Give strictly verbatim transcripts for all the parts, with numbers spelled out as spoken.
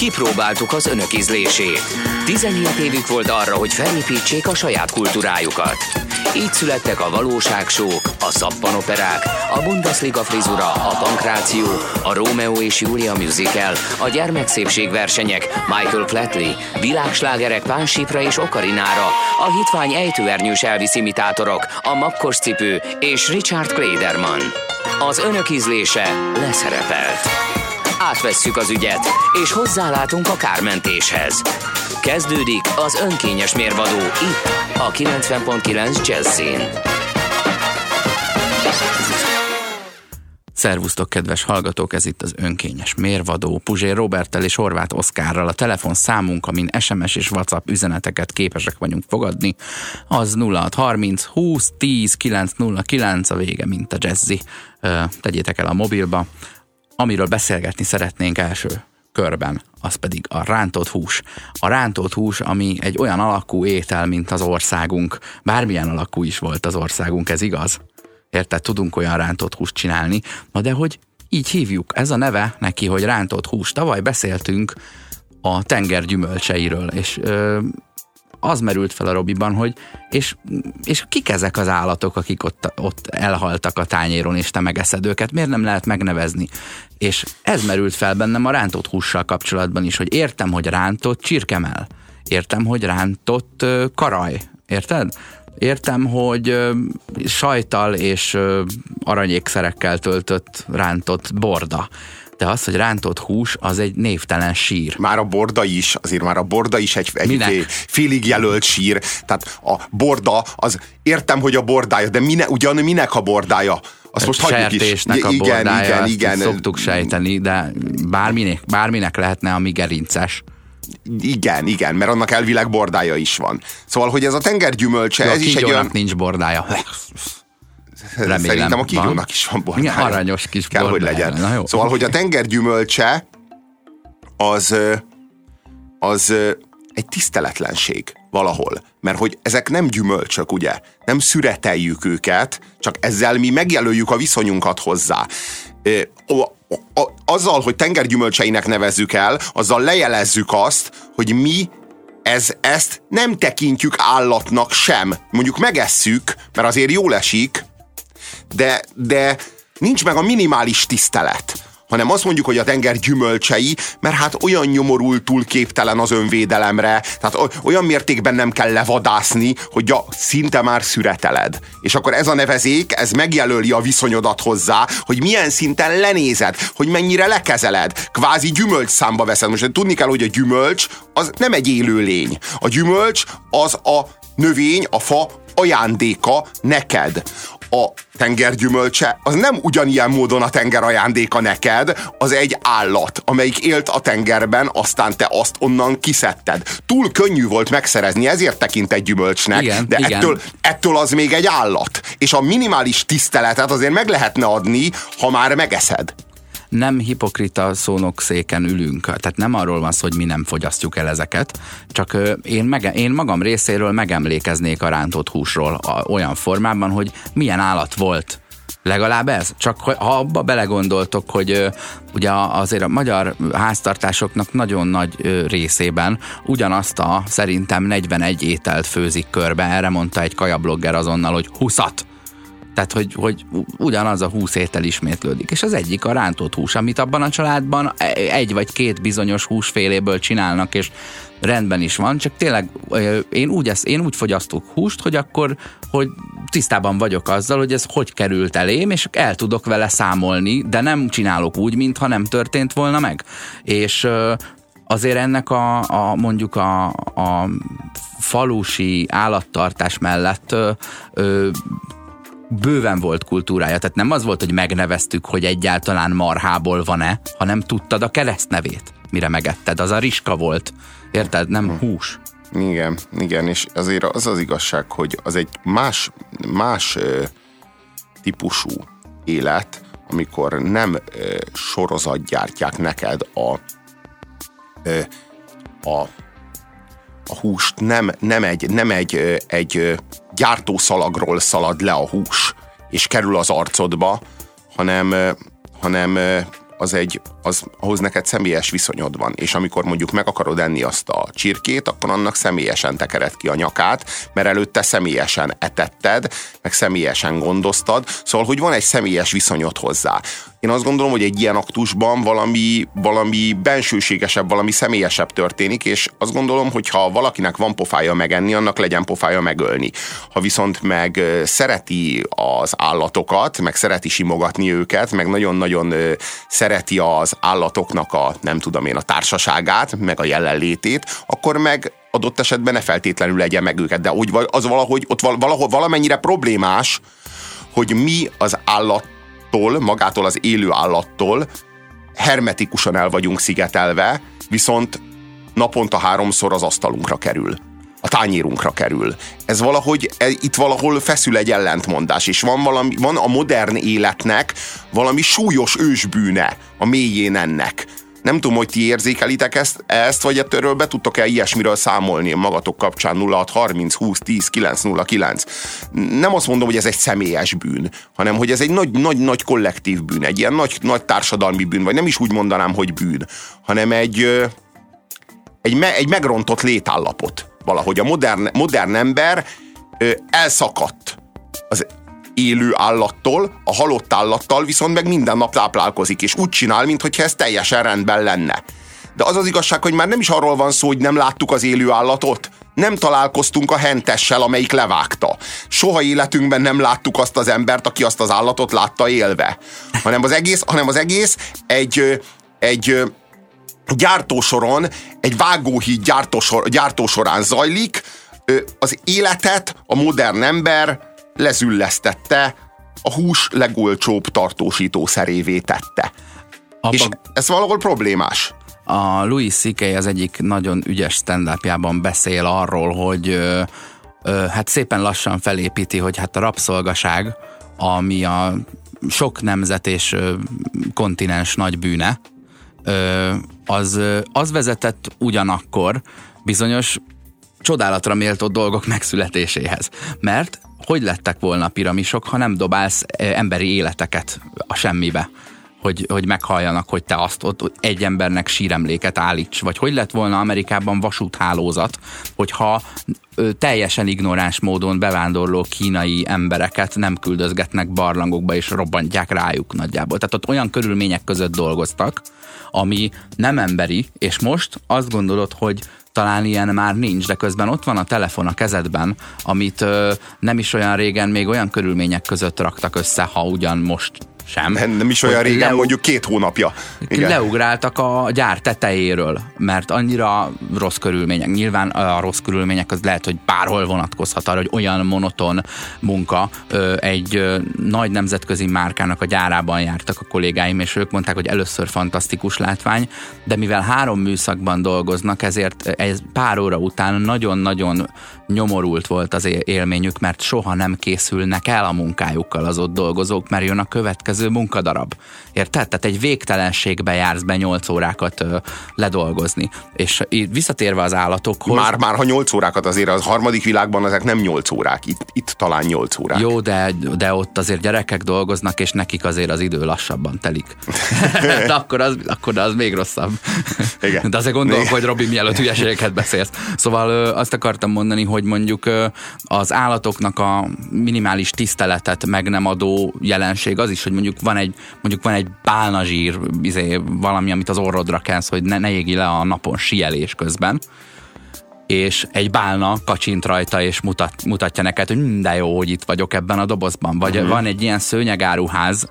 Kipróbáltuk az önök ízlését. tizenhét évük volt arra, hogy felépítsék a saját kultúrájukat. Így születtek a valóságsók, a szappanoperák, a Bundesliga frizura, a pankráció, a Rómeó és Júlia musical, a gyermekszépségversenyek, Michael Flatley, világslágerek Pánsípra és Okarinára, a hitvány ejtőernyős Elvis imitátorok, a makkos cipő és Richard Clayderman. Az önök ízlése leszerepelt. Átvesszük az ügyet, és hozzálátunk a kármentéshez. Kezdődik az önkényes mérvadó itt, a kilencven pont kilenc Jazzin. Szervusztok, kedves hallgatók, ez itt az önkényes mérvadó Puzsér Roberttel és Horváth Oszkárral. A telefonszámunk, amin es em es és WhatsApp üzeneteket képesek vagyunk fogadni, az nulla hat harminc húsz tíz kilenc nulla kilenc, a vége, mint a Jazzy. Tegyétek el a mobilba. Amiről beszélgetni szeretnénk első körben, az pedig a rántott hús. A rántott hús, ami egy olyan alakú étel, mint az országunk. Bármilyen alakú is volt az országunk, ez igaz? Érted, tudunk olyan rántott húst csinálni. Na de hogy így hívjuk, ez a neve neki, hogy rántott hús. Tavaly beszéltünk a tenger gyümölcseiről, és ö, az merült fel a Robiban, hogy és, és kik ezek az állatok, akik ott, ott elhaltak a tányéron, és te megeszed őket, miért nem lehet megnevezni? És ez merült fel bennem a rántott hússal kapcsolatban is, hogy értem, hogy rántott csirkemell, értem, hogy rántott ö, karaj, érted? Értem, hogy ö, sajttal és ö, aranyékszerekkel töltött rántott borda. De az, hogy rántott hús, az egy névtelen sír. Már a borda is, azért már a borda is egy, egy félig jelölt sír. Tehát a borda, az értem, hogy a bordája, de mine, ugyan minek a bordája? Azt most hagyjuk is. A igen, bordája, igen, igen. Szoktuk sejteni, de bárminek, bárminek lehetne, ami gerinces. Igen, igen, mert annak elvileg bordája is van. Szóval, hogy ez a tengergyümölcse, ja, ez is egy olyan... nincs bordája. Remélem, szerintem a kígyónak is van bordája. Igen, aranyos kis kell, bordája. Kell, hogy legyen. Na jó. Szóval, hogy a tengergyümölcse az, az egy tiszteletlenség valahol. Mert hogy ezek nem gyümölcsök, ugye? Nem szüreteljük őket, csak ezzel mi megjelöljük a viszonyunkat hozzá. Azzal, hogy tengergyümölcseinek nevezzük el, azzal lejelezzük azt, hogy mi Ez, ezt nem tekintjük állatnak sem. Mondjuk megesszük, mert azért jól esik, de, de nincs meg a minimális tisztelet. Hanem azt mondjuk, hogy a tenger gyümölcsei, mert hát olyan nyomorultul képtelen az önvédelemre, tehát olyan mértékben nem kell levadászni, hogy ja, szinte már szüreteled. És akkor ez a nevezék, ez megjelöli a viszonyodat hozzá, hogy milyen szinten lenézed, hogy mennyire lekezeled, kvázi gyümölcs számba veszed. Most tudni kell, hogy a gyümölcs az nem egy élő lény. A gyümölcs az a növény, a fa ajándéka neked. A tenger gyümölcse, az nem ugyanilyen módon a tenger ajándéka neked, az egy állat, amelyik élt a tengerben, aztán te azt onnan kiszedted. Túl könnyű volt megszerezni, ezért tekint egy gyümölcsnek, igen, de igen. Ettől, ettől az még egy állat. És a minimális tiszteletet azért meg lehetne adni, ha már megeszed. Nem hipokrita szónokszéken ülünk, tehát nem arról van szó, hogy mi nem fogyasztjuk el ezeket, csak én, mege, én magam részéről megemlékeznék a rántott húsról a, olyan formában, hogy milyen állat volt. Legalább ez. Csak ha abba belegondoltok, hogy ugye azért a magyar háztartásoknak nagyon nagy részében ugyanazt a szerintem negyvenegy ételt főzik körbe, erre mondta egy kajablogger azonnal, hogy huszat. Tehát, hogy, hogy ugyanaz a húsz étel ismétlődik. És az egyik a rántott hús, amit abban a családban egy vagy két bizonyos húsféléből csinálnak, és rendben is van, csak tényleg én úgy, esz, én úgy fogyasztok húst, hogy akkor hogy tisztában vagyok azzal, hogy ez hogy került elém, és el tudok vele számolni, de nem csinálok úgy, mintha nem történt volna meg. És azért ennek a, a mondjuk a, a falusi állattartás mellett ö, ö, bőven volt kultúrája, tehát nem az volt, hogy megneveztük, hogy egyáltalán marhából van-e, hanem tudtad a keresztnevét, mire megetted, az a riska volt, érted? Nem hús. Igen, igen, és azért az az igazság, hogy az egy más, más ö, típusú élet, amikor nem ö, sorozat gyártják neked a ö, a, a húst, nem, nem egy, nem egy, ö, egy ö, gyártószalagról szalad le a hús, és kerül az arcodba, hanem, hanem az egy, az, ahhoz neked személyes viszonyod van, és amikor mondjuk meg akarod enni azt a csirkét, akkor annak személyesen tekered ki a nyakát, mert előtte személyesen etetted, meg személyesen gondoztad, szóval, hogy van egy személyes viszonyod hozzá. Én azt gondolom, hogy egy ilyen aktusban valami, valami bensőségesebb, valami személyesebb történik, és azt gondolom, hogy ha valakinek van pofája megenni, annak legyen pofája megölni. Ha viszont meg szereti az állatokat, meg szereti simogatni őket, meg nagyon-nagyon szereti az állatoknak a, nem tudom én, a társaságát, meg a jelenlétét, akkor meg adott esetben ne feltétlenül legyen meg őket, de úgy, az valahogy ott valahol valamennyire problémás, hogy mi az állat magától az élő állattól hermetikusan el vagyunk szigetelve, viszont naponta háromszor az asztalunkra kerül, a tányérunkra kerül. Ez valahogy, ez, itt valahol feszül egy ellentmondás, és van, valami, van a modern életnek valami súlyos ősbűne a mélyén ennek. Nem tudom, hogy ti érzékelitek ezt, ezt vagy ettől be tudtok-e ilyesmiről számolni magatok kapcsán nulla hat harminc húsz tíz kilenc nulla kilenc. Nem azt mondom, hogy ez egy személyes bűn, hanem hogy ez egy nagy-nagy kollektív bűn, egy ilyen nagy, nagy társadalmi bűn, vagy nem is úgy mondanám, hogy bűn, hanem egy, egy, me, egy megrontott létállapot. Valahogy a modern, modern ember elszakadt az élő állattól, a halott állattal viszont meg minden nap táplálkozik, és úgy csinál, mintha ez teljesen rendben lenne. De az az igazság, hogy már nem is arról van szó, hogy nem láttuk az élő állatot, nem találkoztunk a hentessel, amelyik levágta. Soha életünkben nem láttuk azt az embert, aki azt az állatot látta élve. Hanem az egész, hanem az egész egy, egy gyártósoron, egy vágóhíd gyártósor, gyártósorán zajlik, az életet a modern ember lezüllesztette, a hús legolcsóbb tartósítószerévé tette. Abba... És ez valahol problémás. A Louis C K az egyik nagyon ügyes stand-upjában beszél arról, hogy ö, ö, hát szépen lassan felépíti, hogy hát a rabszolgaság, ami a sok nemzet és ö, kontinens nagy bűne, ö, az, ö, az vezetett ugyanakkor bizonyos csodálatra méltó dolgok megszületéséhez. Mert hogy lettek volna piramisok, ha nem dobálsz emberi életeket a semmibe, hogy, hogy meghalljanak, hogy te azt ott egy embernek síremléket állíts, vagy hogy lett volna Amerikában vasúthálózat, hogyha teljesen ignoráns módon bevándorló kínai embereket nem küldözgetnek barlangokba, és robbantják rájuk nagyjából. Tehát ott olyan körülmények között dolgoztak, ami nem emberi, és most azt gondolod, hogy talán ilyen már nincs, de közben ott van a telefon a kezedben, amit ö, nem is olyan régen még olyan körülmények között raktak össze, ha ugyan most sem. Nem, nem is olyan régen, leu... mondjuk két hónapja. Igen. Leugráltak a gyár tetejéről, mert annyira rossz körülmények. Nyilván a rossz körülmények az lehet, hogy bárhol vonatkozhat arra, hogy olyan monoton munka, ö, egy ö, nagy nemzetközi márkának a gyárában jártak a kollégáim, és ők mondták, hogy először fantasztikus látvány, de mivel három műszakban dolgoznak, ezért ez pár óra után nagyon-nagyon nyomorult volt az élményük, mert soha nem készülnek el a munkájukkal az ott dolgozók, mert jön a következő munkadarab. Érted? Tehát egy végtelenségbe jársz be nyolc órákat ö, ledolgozni. És így visszatérve az állatokhoz... Már, már ha nyolc órákat, azért az harmadik világban ezek nem nyolc órák, itt, itt talán nyolc órák. Jó, de, de ott azért gyerekek dolgoznak, és nekik azért az idő lassabban telik. De akkor az, akkor az még rosszabb. Igen. De azért gondolok, hogy Robi, mielőtt hülyeségeket beszélsz. Szóval ö, azt akartam mondani, hogy mondjuk az állatoknak a minimális tiszteletet meg nem adó jelenség az is, hogy mondjuk van egy, mondjuk van egy bálnazsír, izé, valami, amit az orrodra kensz, hogy ne, ne égi le a napon síelés közben, és egy bálna kacsint rajta, és mutat, mutatja neked, hogy de jó, hogy itt vagyok ebben a dobozban. Vagy uh-huh. Van egy ilyen szőnyegáruház,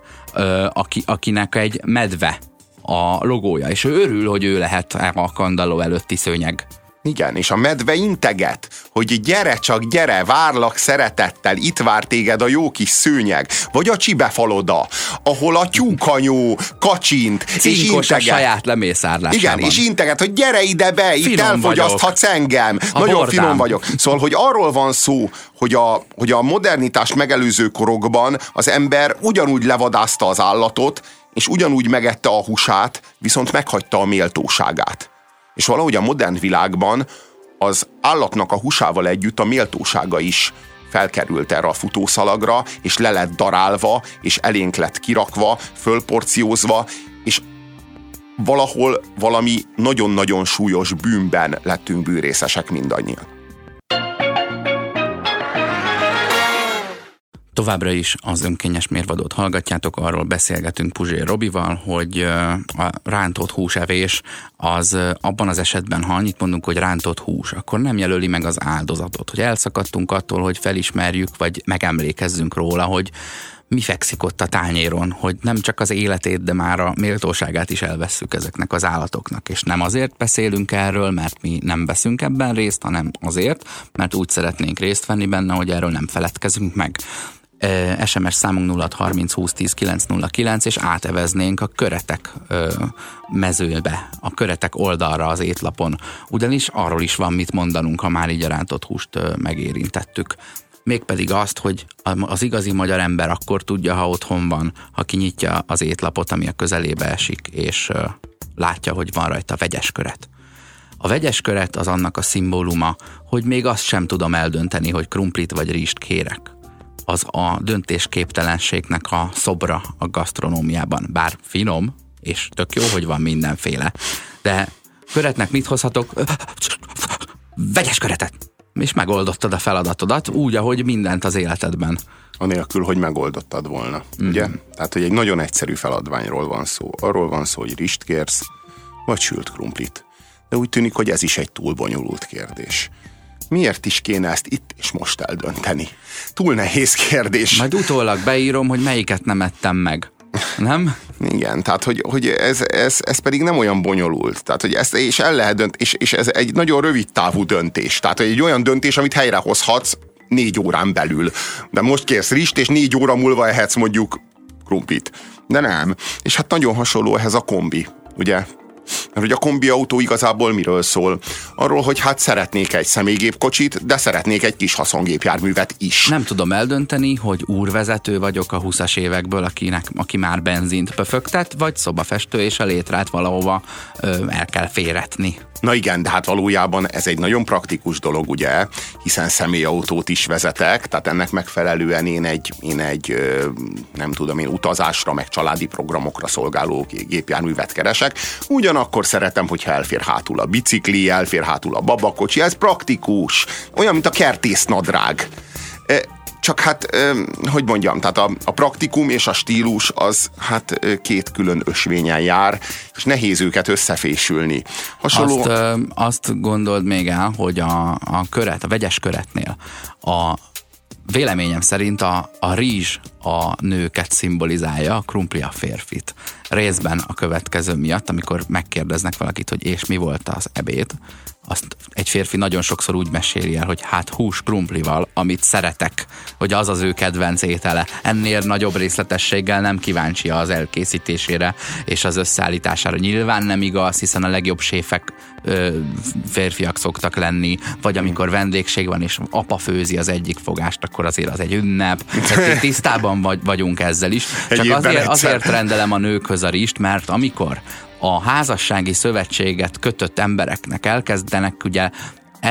aki, akinek egy medve a logója, és ő örül, hogy ő lehet a kandalló előtti szőnyeg. Igen, és a medve integet, hogy gyere csak, gyere, várlak szeretettel, itt vár téged a jó kis szőnyeg, vagy a csibefaloda, ahol a tyúkanyó kacsint, cinkos és integet. A saját lemészárlásában. Igen, és integet, hogy gyere ide be, finom itt elfogyaszthatsz vagyok. Engem. A Nagyon bordám. Finom vagyok. Szóval, hogy arról van szó, hogy a, hogy a modernitás megelőző korokban az ember ugyanúgy levadázta az állatot, és ugyanúgy megette a húsát, viszont meghagyta a méltóságát. És valahogy a modern világban az állatnak a húsával együtt a méltósága is felkerült erre a futószalagra, és le lett darálva, és elénk lett kirakva, fölporciózva, és valahol valami nagyon-nagyon súlyos bűnben lettünk bűnrészesek mindannyian. Továbbra is az önkényes mérvadót hallgatjátok, arról beszélgetünk Puzsér Robival, hogy a rántott húsevés az abban az esetben, ha annyit mondunk, hogy rántott hús, akkor nem jelöli meg az áldozatot, hogy elszakadtunk attól, hogy felismerjük, vagy megemlékezzünk róla, hogy mi fekszik ott a tányéron, hogy nem csak az életét, de már a méltóságát is elvesszük ezeknek az állatoknak. És nem azért beszélünk erről, mert mi nem veszünk ebben részt, hanem azért, mert úgy szeretnénk részt venni benne, hogy erről nem feledkezünk meg. es em es számunk nulla hat harminc húsz tíz kilenc nulla kilenc, és áteveznénk a köretek mezőbe, a köretek oldalra az étlapon. Ugyanis arról is van mit mondanunk, ha már így a rántott húst megérintettük. Mégpedig azt, hogy az igazi magyar ember akkor tudja, ha otthon van, ha kinyitja az étlapot, ami a közelébe esik, és látja, hogy van rajta vegyes köret. A vegyes köret az annak a szimbóluma, hogy még azt sem tudom eldönteni, hogy krumplit vagy rizst kérek. Az a döntésképtelenségnek a szobra a gasztronómiában. Bár finom, és tök jó, hogy van mindenféle. De köretnek mit hozhatok? Vegyes köretet! És megoldottad a feladatodat úgy, ahogy mindent az életedben. Anélkül, hogy megoldottad volna, mm-hmm. ugye? Tehát, hogy egy nagyon egyszerű feladványról van szó. Arról van szó, hogy rist kérsz, vagy sült krumplit. De úgy tűnik, hogy ez is egy túl bonyolult kérdés. Miért is kéne ezt itt és most eldönteni? Túl nehéz kérdés. Majd utólag beírom, hogy melyiket nem ettem meg. Nem? Igen, tehát hogy, hogy ez, ez, ez pedig nem olyan bonyolult. Tehát, hogy ezt és el lehet dönt, és, és ez egy nagyon rövid távú döntés. Tehát, hogy egy olyan döntés, amit helyrehozhatsz négy órán belül. De most kérsz rist, és négy óra múlva ehetsz mondjuk krumplit. De nem. És hát nagyon hasonló ehhez a kombi, ugye? Mert hogy a kombi autó igazából miről szól? Arról, hogy hát szeretnék egy személygépkocsit, de szeretnék egy kis haszongépjárművet is. Nem tudom eldönteni, hogy úrvezető vagyok a húszas évekből, akinek, aki már benzint pöfögtet, vagy szobafestő, és a létrát valahova ö, el kell féretni. Na igen, de hát valójában ez egy nagyon praktikus dolog, ugye? Hiszen személyautót is vezetek, tehát ennek megfelelően én egy, én egy nem tudom én, utazásra, meg családi programokra szolgáló gépjárművet keresek. Ugyanakkor szeretem, hogyha elfér hátul a bicikli, elfér hátul a babakocsi, ez praktikus. Olyan, mint a kertésznadrág. Csak hát, hogy mondjam, tehát a, a praktikum és a stílus az hát két külön ösvényen jár, és nehéz őket összefésülni. Hasonló... Azt, azt gondold még el, hogy a, a köret, a vegyes köretnél a véleményem szerint a, a rizs a nőket szimbolizálja, a krumpli a férfit. Részben a következő miatt, amikor megkérdeznek valakit, hogy és mi volt az ebéd, azt egy férfi nagyon sokszor úgy meséli el, hogy hát hús krumplival, amit szeretek, hogy az az ő kedvenc étele. Ennél nagyobb részletességgel nem kíváncsi az elkészítésére és az összeállítására. Nyilván nem igaz, hiszen a legjobb séfek ö, férfiak szoktak lenni, vagy amikor vendégség van és apa főzi az egyik fogást, akkor azért az egy ünnep. Tehát tisztában vagy, vagyunk ezzel is. Csak azért, azért rendelem a nőkhöz a rist, mert amikor a házassági szövetséget kötött embereknek elkezdenek ugye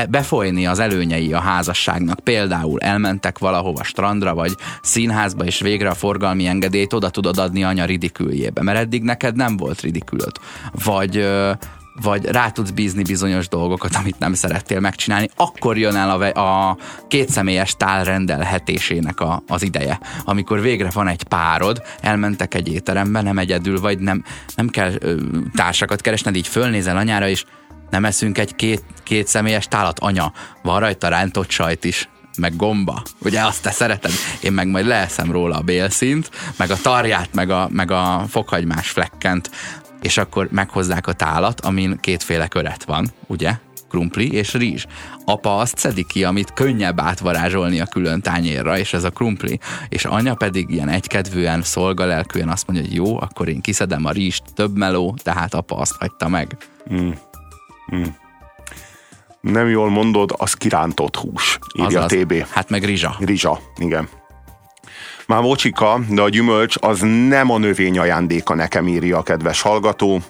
befolyni az előnyei a házasságnak. Például elmentek valahova strandra vagy színházba, és végre a forgalmi engedélyt oda tudod adni anya ridiküljébe, mert eddig neked nem volt ridikülöd. Vagy, vagy rá tudsz bízni bizonyos dolgokat, amit nem szerettél megcsinálni. Akkor jön el a, a kétszemélyes tál rendelhetésének a, az ideje. Amikor végre van egy párod, elmentek egy étterembe, nem egyedül vagy, nem, nem kell ö, társakat keresned, így fölnézel anyára, és nem eszünk egy két, két személyes tálat, anya, van rajta rántott sajt is, meg gomba, ugye azt te szereted, én meg majd leeszem róla a bélszint, meg a tarját, meg a, meg a fokhagymás flekkent, és akkor meghozzák a tálat, amin kétféle köret van, ugye? Krumpli és rizs. Apa azt szedi ki, amit könnyebb átvarázsolni a külön tányérra, és ez a krumpli. És anya pedig ilyen egykedvűen, szolgalelkűen azt mondja, hogy jó, akkor én kiszedem a rizst, több meló, tehát apa azt hagyta meg. Mm. Mm. Nem jól mondod, az kirántott hús, írja azaz, té bé. Hát meg rizsa. Rizsa, igen. Már bocsika, de a gyümölcs az nem a növény ajándéka nekem, írja a kedves hallgató.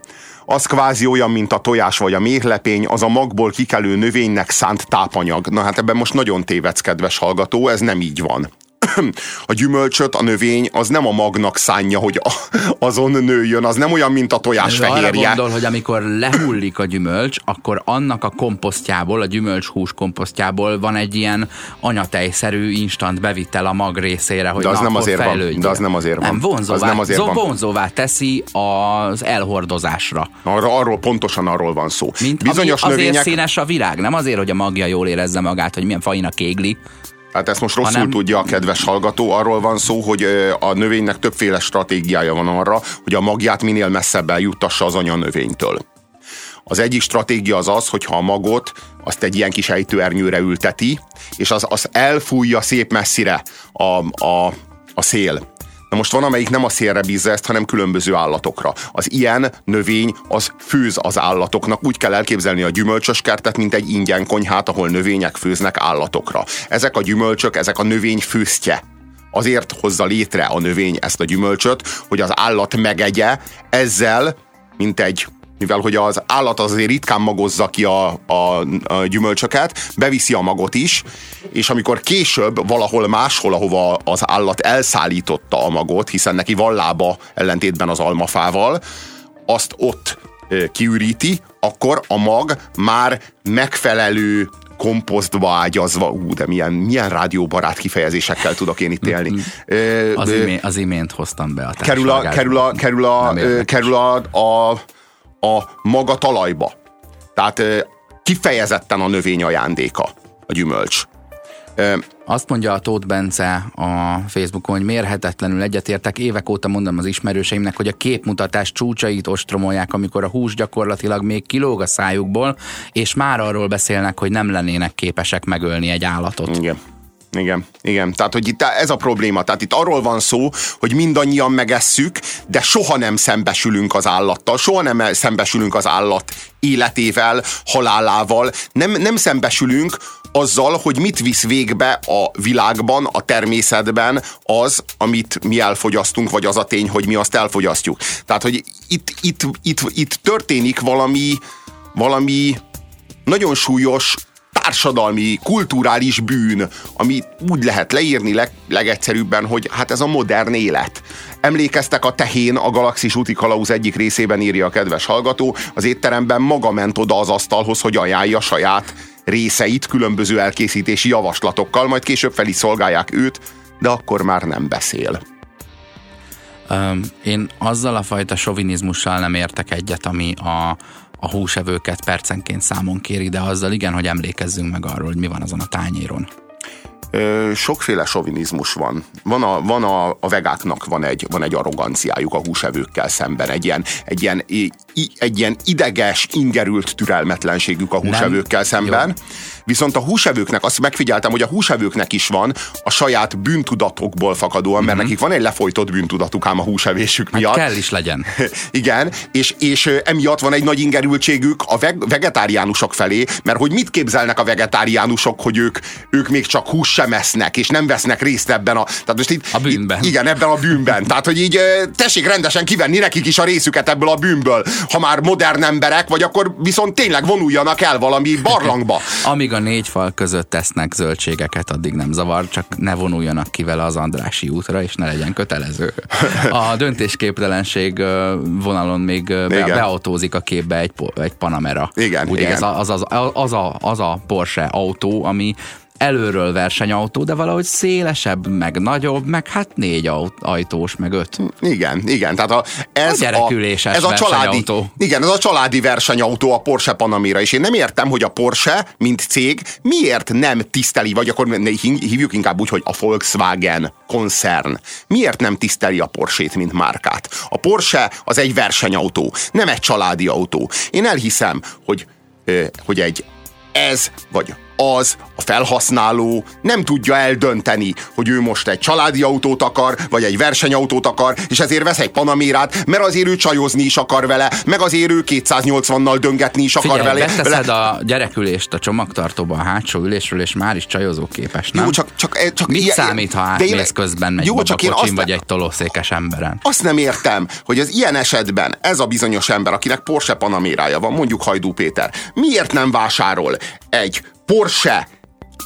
Az kvázi olyan, mint a tojás vagy a méhlepény, az a magból kikelő növénynek szánt tápanyag. Na hát ebben most nagyon tévedsz, kedves hallgató, ez nem így van. a gyümölcsöt, a növény, az nem a magnak szánja, hogy a, azon nőjön, az nem olyan, mint a tojásfehérje. Arra gondol, hogy amikor lehullik a gyümölcs, akkor annak a komposztjából, a gyümölcshús komposztjából van egy ilyen anyatejszerű instant bevitel a mag részére, hogy de az nem azért fejlődjön. Van. De az nem azért nem, van. Vonzóvá, az nem azért van. Vonzóvá teszi az elhordozásra. Arra, arról pontosan arról van szó. Mint bizonyos azért növények... színes a virág, nem azért, hogy a magja jól érezze magát, hogy milyen fajna kégli. Hát ezt most rosszul hanem... tudja a kedves hallgató, arról van szó, hogy a növénynek többféle stratégiája van arra, hogy a magját minél messzebb eljuttassa az anyanövénytől. Az egyik stratégia az az, hogyha a magot azt egy ilyen kis ejtőernyőre ülteti, és az, az elfújja szép messzire a, a, a szél. Na most van, amelyik nem a szélre bízza ezt, hanem különböző állatokra. Az ilyen növény az főz az állatoknak. Úgy kell elképzelni a gyümölcsös kertet, mint egy ingyen konyhát, ahol növények főznek állatokra. Ezek a gyümölcsök, ezek a növény főztje. Azért hozza létre a növény ezt a gyümölcsöt, hogy az állat megegye, ezzel, mint egy... mivel hogy az állat azért ritkán magozza ki a, a, a gyümölcsöket, beviszi a magot is, és amikor később valahol máshol, ahova az állat elszállította a magot, hiszen neki van lába ellentétben az almafával, azt ott kiüríti, akkor a mag már megfelelő komposztba ágyazva, ú, de milyen, milyen rádióbarát kifejezésekkel tudok én itt élni. Az, imént, az imént hoztam be a társadalmát. Kerül a... Kerül a, kerül a, a a maga talajba. Tehát kifejezetten a növény ajándéka a gyümölcs. Azt mondja a Tóth Bence a Facebookon, hogy mérhetetlenül egyetértek. Évek óta mondom az ismerőseimnek, hogy a képmutatás csúcsait ostromolják, amikor a hús gyakorlatilag még kilóg a szájukból, és már arról beszélnek, hogy nem lennének képesek megölni egy állatot. Igen. Igen, igen. Tehát, hogy itt ez a probléma. Tehát itt arról van szó, hogy mindannyian megesszük, de soha nem szembesülünk az állattal, soha nem szembesülünk az állat életével, halálával. Nem, nem szembesülünk azzal, hogy mit visz végbe a világban, a természetben az, amit mi elfogyasztunk, vagy az a tény, hogy mi azt elfogyasztjuk. Tehát, hogy itt, itt, itt, itt történik valami, valami nagyon súlyos társadalmi, kulturális bűn, ami úgy lehet leírni leg, legegyszerűbben, hogy hát ez a modern élet. Emlékeztek a tehén, a Galaxis úti kalauz egyik részében írja a kedves hallgató, az étteremben maga ment oda az asztalhoz, hogy ajánlja saját részeit különböző elkészítési javaslatokkal, majd később fel is szolgálják őt, de akkor már nem beszél. Um, én azzal a fajta sovinizmussal nem értek egyet, ami a a húsevőket percenként számon kéri, de azzal igen, hogy emlékezzünk meg arról, hogy mi van azon a tányéron. Ö, sokféle sovinizmus van. Van, a, van a, a vegáknak van egy, van egy arroganciájuk a húsevőkkel szemben, egy ilyen, egy ilyen, egy ilyen ideges, ingerült türelmetlenségük a húsevőkkel szemben. Jó. Viszont a húsevőknek, azt megfigyeltem, hogy a húsevőknek is van a saját bűntudatokból fakadóan, mert mm-hmm. nekik van egy lefolytott bűntudatuk ám a húsevésük miatt. Hát kell is legyen. Igen, és, és emiatt van egy nagy ingerültségük a veg- vegetáriánusok felé, mert hogy mit képzelnek a vegetáriánusok, hogy ők, ők még csak hús sem esznek, és nem vesznek részt ebben a... Tehát most itt, a bűnben. Itt, igen, ebben a bűnben. Tehát, hogy így tessék rendesen kivenni nekik is a részüket ebből a bűnből. Ha már modern emberek, vagy akkor viszont tényleg vonuljanak el valami barlangba. Amíg a négy fal között tesznek zöldségeket, addig nem zavar, csak ne vonuljanak ki vele az Andrássy útra, és ne legyen kötelező. A döntésképtelenség vonalon még be, beautózik a képbe egy, egy Panamera. Igen, ugye igen. Ez a, az, az, az, a, az a Porsche autó, ami előről versenyautó, de valahogy szélesebb, meg nagyobb, meg hát négy ajtós, meg öt. Igen, igen. Tehát a, ez, a a, ez a családi, igen, ez a családi versenyautó a Porsche Panamera, és én nem értem, hogy a Porsche, mint cég, miért nem tiszteli, vagy akkor hívjuk inkább úgy, hogy a Volkswagen koncern. Miért nem tiszteli a Porsche-t, mint márkát? A Porsche az egy versenyautó, nem egy családi autó. Én elhiszem, hogy, hogy egy ez, vagy az, a felhasználó nem tudja eldönteni, hogy ő most egy családi autót akar, vagy egy versenyautót akar, és ezért vesz egy Panamerát, mert azért ő csajozni is akar vele, meg azért ő kétszáznyolcvannal döngetni is akar. Figyelj, vele. Beteszed vele... a gyerekülést a csomagtartóba a hátsó ülésről, és már is csajozóképes, nem? Jó, csak, csak, csak mit ilyen, számít, ha átmész közben megy babakocsin, vagy egy tolószékes emberen? Azt nem értem, hogy az ilyen esetben ez a bizonyos ember, akinek Porsche Panamerája van, mondjuk Hajdú Péter, miért nem vásárol egy Porsche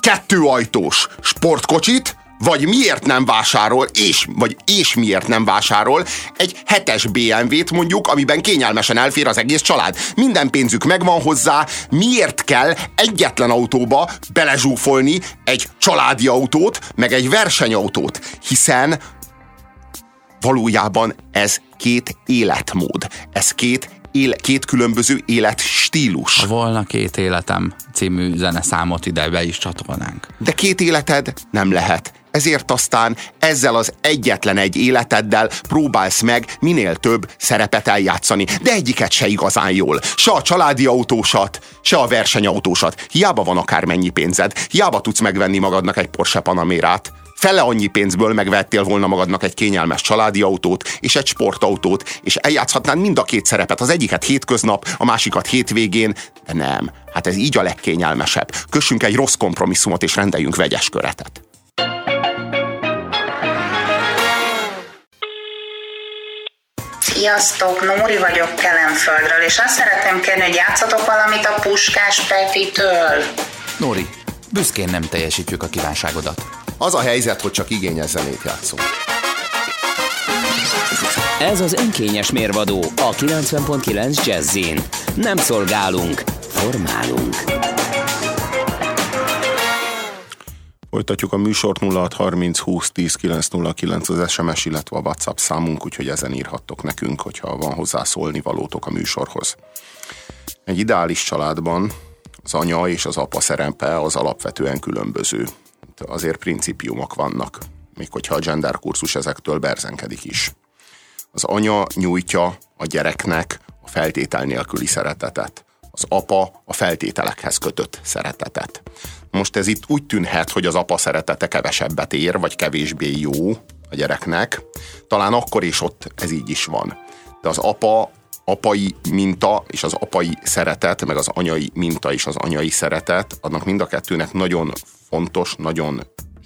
kettőajtós sportkocsit, vagy miért nem vásárol, és, vagy és miért nem vásárol egy hetes bé em vé-t mondjuk, amiben kényelmesen elfér az egész család. Minden pénzük megvan hozzá, miért kell egyetlen autóba belezsúfolni egy családi autót, meg egy versenyautót, hiszen valójában ez két életmód, ez két Éle, két különböző életstílus. Ha volna két életem című zeneszámot ide be is csatolnánk. De két életed nem lehet. Ezért aztán ezzel az egyetlen egy életeddel próbálsz meg minél több szerepet eljátszani. De egyiket se igazán jól. Se a családi autósat, se a versenyautósat. Hiába van akármennyi pénzed. Hiába tudsz megvenni magadnak egy Porsche Panamerát. Fele annyi pénzből megvettél volna magadnak egy kényelmes családi autót és egy sportautót, és eljátszhatnád mind a két szerepet, az egyiket hétköznap, a másikat hétvégén, de nem. Hát ez így a legkényelmesebb. Kössünk egy rossz kompromisszumot, és rendeljünk vegyes köretet. Sziasztok, Nóri vagyok Kelenföldről, és azt szeretném kérni, hogy játszatok valamit a Puskás Petitől. Nóri, büszkén nem teljesítjük a kívánságodat. Az a helyzet, hogy csak igényes zenét játszunk. Ez az önkényes mérvadó a kilencven pont kilenc Jazzin. Nem szolgálunk, formálunk. Folytatjuk a műsort nulla hat harminc húsz tíz kilenc nulla kilenc az es em es, illetve a WhatsApp számunk, úgyhogy ezen írhattok nekünk, hogyha van hozzászólni valótok a műsorhoz. Egy ideális családban az anya és az apa szerepe az alapvetően különböző. Azért principiumok vannak, még hogyha a gender kurzus ezektől berzenkedik is. Az anya nyújtja a gyereknek a feltétel nélküli szeretetet. Az apa a feltételekhez kötött szeretetet. Most ez itt úgy tűnhet, hogy az apa szeretete kevesebbet ér, vagy kevésbé jó a gyereknek. Talán akkor és ott ez így is van. De az apa apai minta és az apai szeretet, meg az anyai minta és az anyai szeretet, annak mind a kettőnek nagyon fontos, nagyon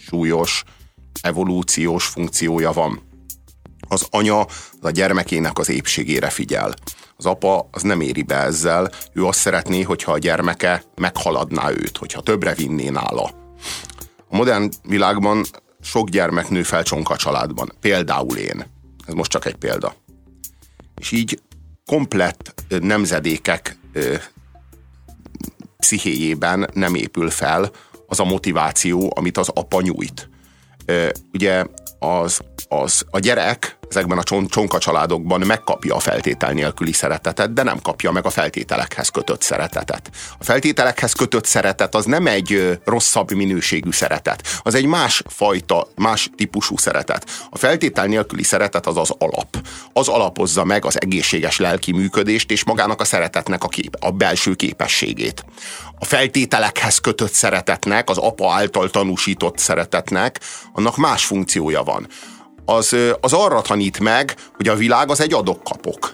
súlyos, evolúciós funkciója van. Az anya az a gyermekének az épségére figyel. Az apa az nem éri be ezzel, ő azt szeretné, hogyha a gyermeke meghaladná őt, hogyha többre vinné nála. A modern világban sok gyermek nő fel csonka családban, például én. Ez most csak egy példa. És így komplett nemzedékek ö, pszichéjében nem épül fel az a motiváció, amit az apa nyújt. Ö, ugye az, az, a gyerek ezekben a csonka családokban megkapja a feltétel nélküli szeretetet, de nem kapja meg a feltételekhez kötött szeretetet. A feltételekhez kötött szeretet az nem egy rosszabb minőségű szeretet, az egy más fajta, más típusú szeretet. A feltétel nélküli szeretet az az alap. Az alapozza meg az egészséges lelki működést és magának a szeretetnek a, kép, a belső képességét. A feltételekhez kötött szeretetnek, az apa által tanúsított szeretetnek, annak más funkciója van. Az, az arra tanít meg, hogy a világ az egy adok-kapok.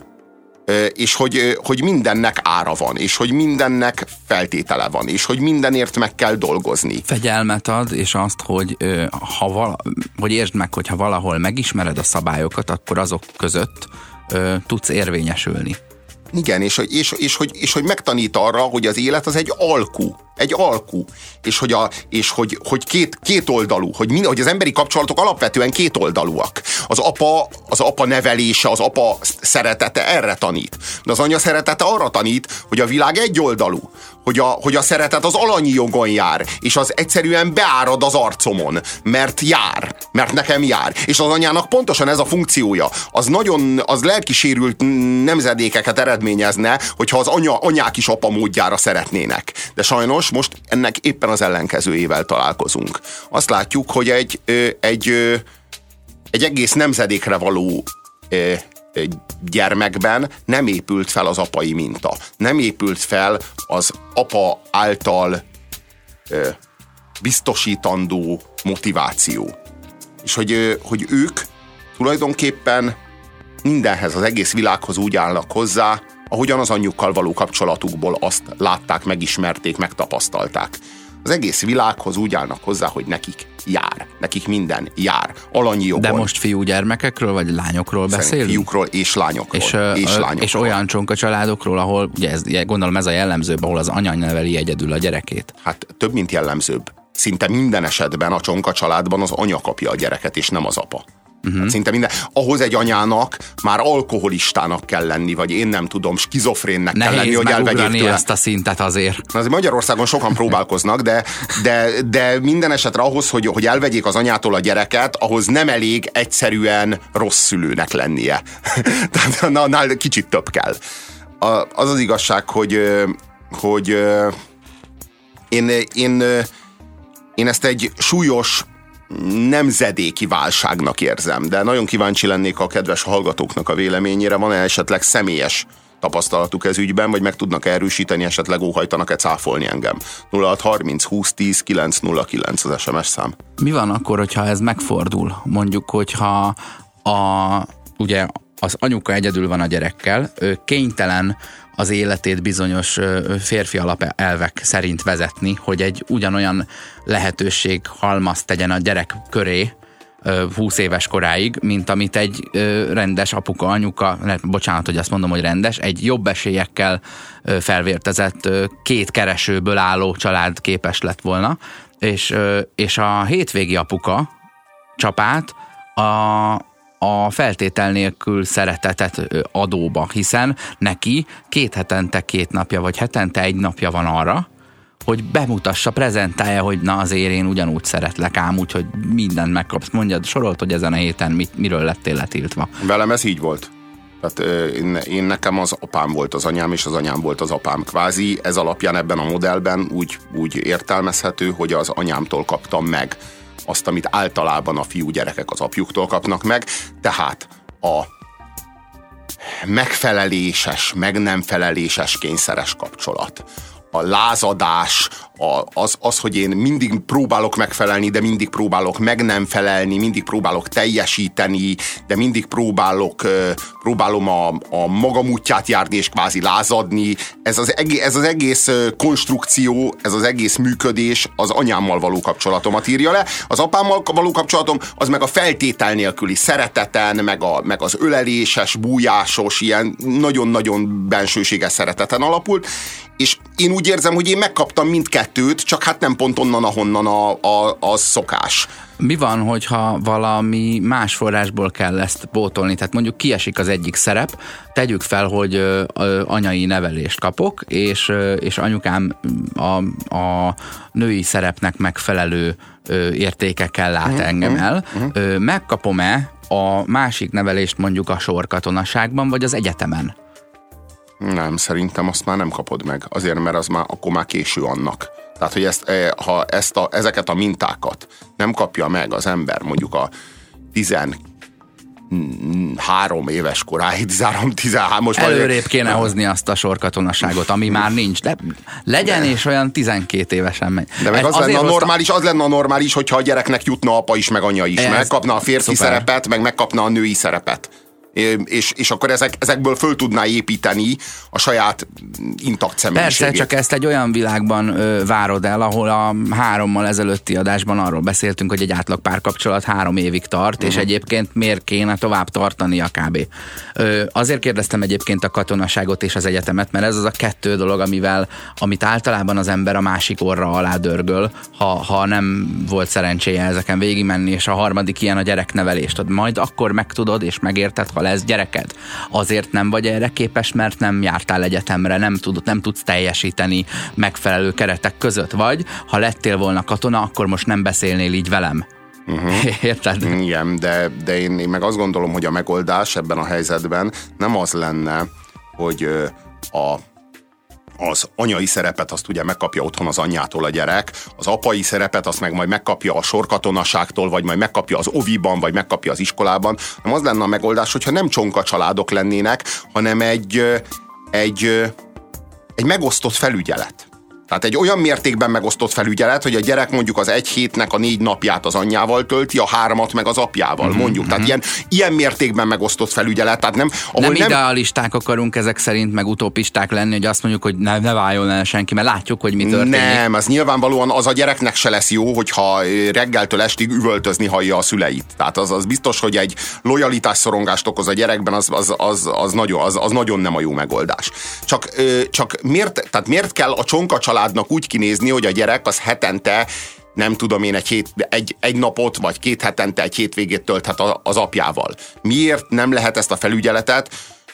És hogy, hogy mindennek ára van, és hogy mindennek feltétele van, és hogy mindenért meg kell dolgozni. Fegyelmet ad, és azt, hogy, ha vala, hogy értsd meg, hogy ha valahol megismered a szabályokat, akkor azok között ö, tudsz érvényesülni. Igen, és, és, és, és, hogy, és hogy megtanít arra, hogy az élet az egy alkú. Egy alkú. És hogy, a, és hogy, hogy két, két oldalú, hogy, mind, hogy az emberi kapcsolatok alapvetően két oldalúak. Az apa, az apa nevelése, az apa szeretete erre tanít. De az anya szeretete arra tanít, hogy a világ egy oldalú. Hogy a, hogy a szeretet az alanyi jogon jár, és az egyszerűen beárad az arcomon, mert jár, mert nekem jár. És az anyának pontosan ez a funkciója. Az nagyon, az lelkisérült nemzedékeket eredményezne, hogyha az anya, anyák is apa módjára szeretnének. De sajnos most ennek éppen az ellenkezőjével találkozunk. Azt látjuk, hogy egy, egy, egy egész nemzedékre való gyermekben nem épült fel az apai minta. Nem épült fel az apa által ö, biztosítandó motiváció. És hogy, ö, hogy ők tulajdonképpen mindenhez, az egész világhoz úgy állnak hozzá, ahogyan az anyjukkal való kapcsolatukból azt látták, megismerték, megtapasztalták. Az egész világhoz úgy állnak hozzá, hogy nekik jár. Nekik minden jár. Alanyi jogon. De most fiú gyermekekről, vagy lányokról beszélünk? Fiúkról és lányokról. És, és, lányokról. És olyan csonka családokról, ahol, ugye ez, gondolom ez a jellemzőbb, ahol az anya neveli egyedül a gyerekét. Hát több, mint jellemzőbb. szinte minden esetben a csonka családban az anya kapja a gyereket, és nem az apa. Uh-huh. Hát szinte minden. Ahhoz egy anyának már alkoholistának kell lenni, vagy én nem tudom, skizofrénnek nehéz kell lenni, hogy elvegyél tőle ezt a szintet azért. Azért Magyarországon sokan próbálkoznak, de, de, de minden esetre ahhoz, hogy, hogy elvegyék az anyától a gyereket, ahhoz nem elég egyszerűen rossz szülőnek lennie. Tehát na, na, kicsit több kell. A, az az igazság, hogy, hogy én, én, én ezt egy súlyos nemzedéki válságnak érzem, de nagyon kíváncsi lennék a kedves hallgatóknak a véleményére. Van-e esetleg személyes tapasztalatuk ez ügyben, vagy meg tudnak erősíteni, esetleg óhajtanak-e cáfolni engem? nulla hat harminc húsz tíz kilenc nulla kilenc az es em es szám. Mi van akkor, hogyha ez megfordul? Mondjuk, hogyha a, ugye az anyuka egyedül van a gyerekkel, ő kénytelen az életét bizonyos férfi alapelvek szerint vezetni, hogy egy ugyanolyan lehetőség halmaz tegyen a gyerek köré húsz éves koráig, mint amit egy rendes apuka, anyuka, bocsánat, hogy azt mondom, hogy rendes, egy jobb esélyekkel felvértezett két keresőből álló család képes lett volna, és, és a hétvégi apuka Csapát a a feltétel nélkül szeretetet adóba, hiszen neki két hetente két napja, vagy hetente egy napja van arra, hogy bemutassa, prezentálja, hogy na azért én ugyanúgy szeretlek ám, úgyhogy mindent megkapsz. Mondjad, sorolt, hogy ezen a héten mit, miről lettél letiltva. Velem ez így volt. Tehát én, én nekem az apám volt az anyám, és az anyám volt az apám. Kvázi ez alapján ebben a modellben úgy, úgy értelmezhető, hogy az anyámtól kaptam meg azt, amit általában a fiú gyerekek az apjuktól kapnak meg, tehát a megfeleléses, meg nem feleléses kényszeres kapcsolat, a lázadás, a, az, az, hogy én mindig próbálok megfelelni, de mindig próbálok meg nem felelni, mindig próbálok teljesíteni, de mindig próbálok, próbálom a, a magam útját járni és kvázi lázadni. Ez az, egész, ez az egész konstrukció, ez az egész működés az anyámmal való kapcsolatomat írja le, az apámmal való kapcsolatom az meg a feltétel nélküli szereteten, meg, a, meg az öleléses, bújásos, ilyen nagyon-nagyon bensőséges szereteten alapult, és én úgy érzem, hogy én megkaptam mindkettőt, csak hát nem pont onnan, ahonnan a, a, a szokás. Mi van, hogyha valami más forrásból kell ezt pótolni? Tehát mondjuk kiesik az egyik szerep, tegyük fel, hogy ö, ö, anyai nevelést kapok, és, ö, és anyukám a, a női szerepnek megfelelő ö, értékekkel lát uh-huh, engem el. Uh-huh. Ö, megkapom-e a másik nevelést mondjuk a sorkatonaságban, vagy az egyetemen? Nem, szerintem azt már nem kapod meg. Azért, mert az már, akkor már késő annak. Tehát, hogy ezt, ha ezt a, ezeket a mintákat nem kapja meg az ember mondjuk a tizenhárom éves koráig, tizenhárom, tizenhárom most előrébb majd... kéne hozni azt a sorkatonaságot, ami már nincs. De legyen de. És olyan tizenkét évesen megy. De meg az lenne, a normális, az lenne a normális, hogyha a gyereknek jutna apa is, meg anya is. Ez megkapna a férfi szuper szerepet, meg megkapna a női szerepet. És, és akkor ezek, ezekből föl tudná építeni a saját intakt személyiségét. Persze, csak ezt egy olyan világban ö, várod el, ahol a hárommal ezelőtti adásban arról beszéltünk, hogy egy átlag párkapcsolat három évig tart, uh-huh. és egyébként miért kéne tovább tartania kb. Ö, azért kérdeztem egyébként a katonaságot és az egyetemet, mert ez az a kettő dolog, amivel, amit általában az ember a másik orra alá dörgöl, ha, ha nem volt szerencséje ezeken végigmenni, és a harmadik ilyen a gyereknevelést. Majd akkor megtudod és megérted, ha lesz gyereked. Azért nem vagy erre képes, mert nem jártál egyetemre, nem, tud, nem tudsz teljesíteni megfelelő keretek között. Vagy ha lettél volna katona, akkor most nem beszélnél így velem. Uh-huh. Érted? Igen, de, de én, én meg azt gondolom, hogy a megoldás ebben a helyzetben nem az lenne, hogy a az anyai szerepet azt ugye megkapja otthon az anyjától a gyerek, az apai szerepet azt meg majd megkapja a sorkatonaságtól, vagy majd megkapja az oviban, vagy megkapja az iskolában. Nem az lenne a megoldás, hogyha nem csonka családok lennének, hanem egy, egy, egy megosztott felügyelet. Tehát egy olyan mértékben megosztott felügyelet, hogy a gyerek mondjuk az egy hétnek a négy napját az anyjával tölti, a háromat meg az apjával, mm-hmm. mondjuk. Tehát ilyen, ilyen mértékben megosztott felügyelet. Tehát nem, ahol nem, nem idealisták akarunk ezek szerint, meg utópisták lenni, hogy azt mondjuk, hogy ne, ne váljon el senki, mert látjuk, hogy mi történik. Nem, az nyilvánvalóan az a gyereknek se lesz jó, hogyha reggeltől estig üvöltözni hallja a szüleit. Tehát az, az biztos, hogy egy lojalitásszorongást okoz a gyerekben, az, az, az, az, nagyon, az, az nagyon nem a jó megoldás. Csak, csak miért, tehát miért kell a csonka család úgy kinézni, hogy a gyerek az hetente nem tudom én, egy, hét, egy, egy napot, vagy két hetente egy hétvégét tölthet a, az apjával. Miért nem lehet ezt a felügyeletet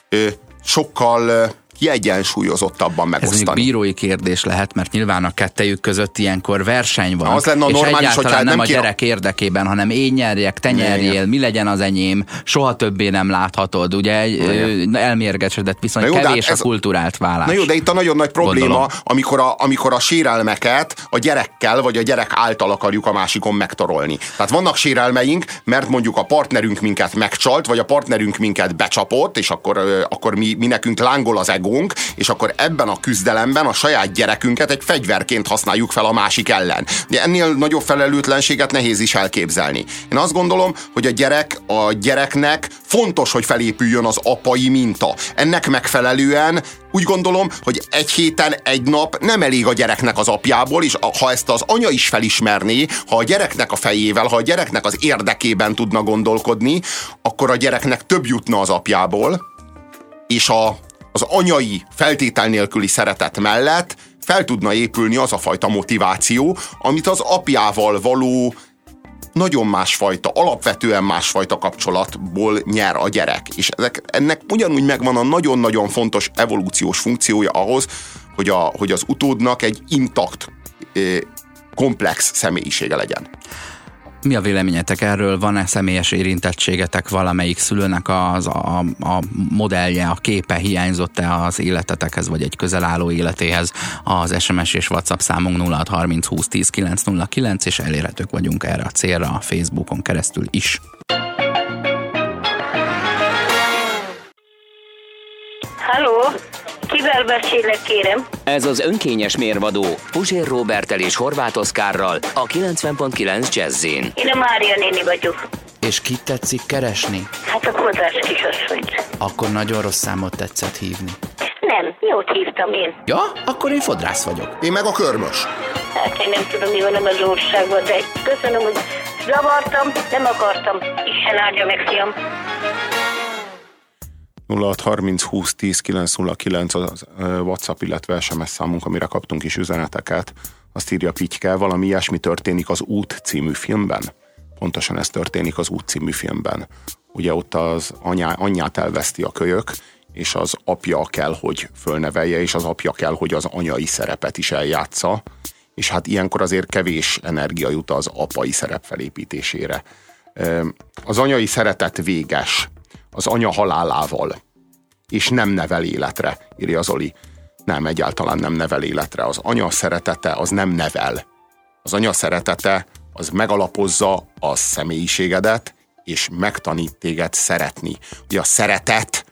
ö, sokkal ö, kiegyensúlyozottabban megosztani? Ez egy bírói kérdés lehet, mert nyilván a kettejük között ilyenkor verseny van. Na, az lenne a normális, és egyáltalán nem, nem a gyerek érdekében, hanem én nyerjek, te nyerjél, igen. Mi legyen az enyém, soha többé nem láthatod, ugye elmérgesedett viszony, jó, kevés hát ez, a kulturált vállás. Na jó, de itt a nagyon nagy probléma, amikor a, amikor a sérelmeket a gyerekkel, vagy a gyerek által akarjuk a másikon megtorolni. Tehát vannak sérelmeink, mert mondjuk a partnerünk minket megcsalt, vagy a partnerünk minket becsapott, és akkor, akkor mi, mi nekünk lángol az ego, és akkor ebben a küzdelemben a saját gyerekünket egy fegyverként használjuk fel a másik ellen. De ennél nagyobb felelőtlenséget nehéz is elképzelni. Én azt gondolom, hogy a gyerek, a gyereknek fontos, hogy felépüljön az apai minta. Ennek megfelelően úgy gondolom, hogy egy héten, egy nap nem elég a gyereknek az apjából, és ha ezt az anya is felismerné, ha a gyereknek a fejével, ha a gyereknek az érdekében tudna gondolkodni, akkor a gyereknek több jutna az apjából, és a az anyai feltétel nélküli szeretet mellett fel tudna épülni az a fajta motiváció, amit az apjával való nagyon másfajta, alapvetően másfajta kapcsolatból nyer a gyerek. És ezek, ennek ugyanúgy megvan a nagyon-nagyon fontos evolúciós funkciója ahhoz, hogy, a, hogy az utódnak egy intakt, komplex személyisége legyen. Mi a véleményetek erről? Van-e személyes érintettségetek valamelyik szülőnek az a, a modellje, a képe hiányzott-e az életetekhez, vagy egy közelálló életéhez? Az es em es és WhatsApp számunk nulla hat harminc húsz tíz kilenc nulla kilenc, és elérhetők vagyunk erre a célra a Facebookon keresztül is. Halló! Kivel beszélek, kérem? Ez az önkényes mérvadó Puzsér Roberttel és Horváth Oszkárral a kilencven pont kilenc Jazzin. Én a Mária néni vagyok. És kit tetszik keresni? Hát a Kozás kisasszonyt. Akkor nagyon rossz számot tetszett hívni. Nem, jót hívtam én. Ja? Akkor én fodrász vagyok. Én meg a körmös. Hát én nem tudom, mi van az országban, de köszönöm, hogy zavartam, nem akartam. Isten áldja meg, fiam. nulla hat harminc húsz tíz kilenc nulla kilenc az WhatsApp, illetve es em es számunk, amire kaptunk is üzeneteket. Azt írja Pityke, valami ilyesmi történik az Út című filmben. Pontosan ez történik az Út című filmben. Ugye ott az anyá, anyját elveszti a kölyök, és az apja kell, hogy fölnevelje, és az apja kell, hogy az anyai szerepet is eljátsza. És hát ilyenkor azért kevés energia jut az apai szerep felépítésére. Az anyai szeretet véges az anya halálával, és nem nevel életre, írja Zoli. Nem, egyáltalán nem nevel életre. Az anya szeretete az nem nevel. Az anya szeretete az megalapozza a személyiségedet, és megtanít téged szeretni. Ugye a szeretet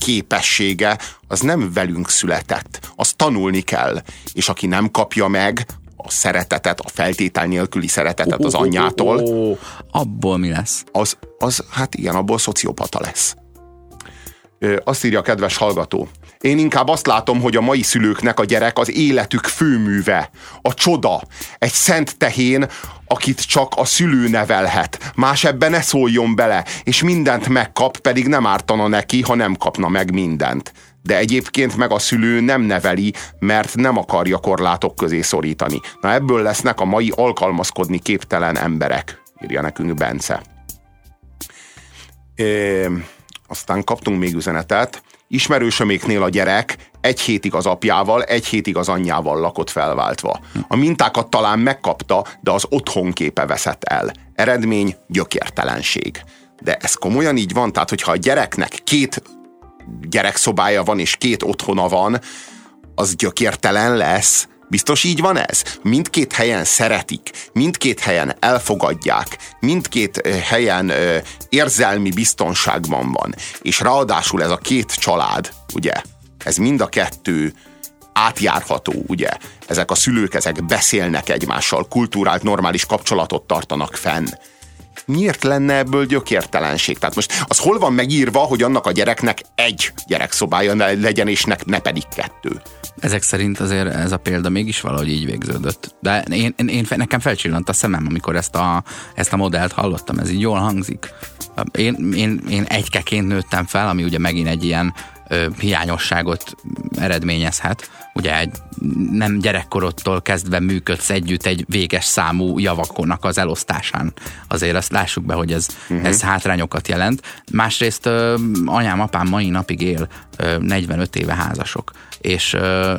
képessége az nem velünk született. Azt tanulni kell. És aki nem kapja meg a szeretetet, a feltétel nélküli szeretetet az anyjától. Oh, oh, oh, oh. Abból mi lesz? Az, az, hát igen, abból szociopata lesz. Ö, azt írja a kedves hallgató. Én inkább azt látom, hogy a mai szülőknek a gyerek az életük főműve, a csoda, egy szent tehén, akit csak a szülő nevelhet. Más ebben ne szóljon bele, és mindent megkap, pedig nem ártana neki, ha nem kapna meg mindent. De egyébként meg a szülő nem neveli, mert nem akarja korlátok közé szorítani. Na ebből lesznek a mai alkalmazkodni képtelen emberek, írja nekünk Bence. E, aztán kaptunk még üzenetet. Ismerősöméknél a gyerek egy hétig az apjával, egy hétig az anyjával lakott felváltva. A mintákat talán megkapta, de az otthonképe veszett el. Eredmény gyökértelenség. De ez komolyan így van? Tehát, hogyha a gyereknek két gyerekszobája van, és két otthona van, az gyökértelen lesz. Biztos így van ez? Mindkét helyen szeretik, mindkét helyen elfogadják, mindkét helyen ö, érzelmi biztonságban van. És ráadásul ez a két család, ugye, ez mind a kettő átjárható, ugye. Ezek a szülők, ezek beszélnek egymással, kulturált, normális kapcsolatot tartanak fenn. Miért lenne ebből gyökértelenség? Tehát most az hol van megírva, hogy annak a gyereknek egy gyerekszobája legyen, és ne, ne pedig kettő? Ezek szerint azért ez a példa mégis valahogy így végződött. De én, én, én nekem felcsillant a szemem, amikor ezt a, ezt a modellt hallottam, ez így jól hangzik. Én, én, én egykeként nőttem fel, ami ugye megint egy ilyen ö, hiányosságot eredményezhet. Ugye egy nem gyerekkorodtól kezdve működsz együtt egy véges számú javaknak az elosztásán. Azért azt lássuk be, hogy ez, uh-huh. ez hátrányokat jelent. Másrészt ö, anyám, apám mai napig él, ö, negyvenöt éve házasok, és ö,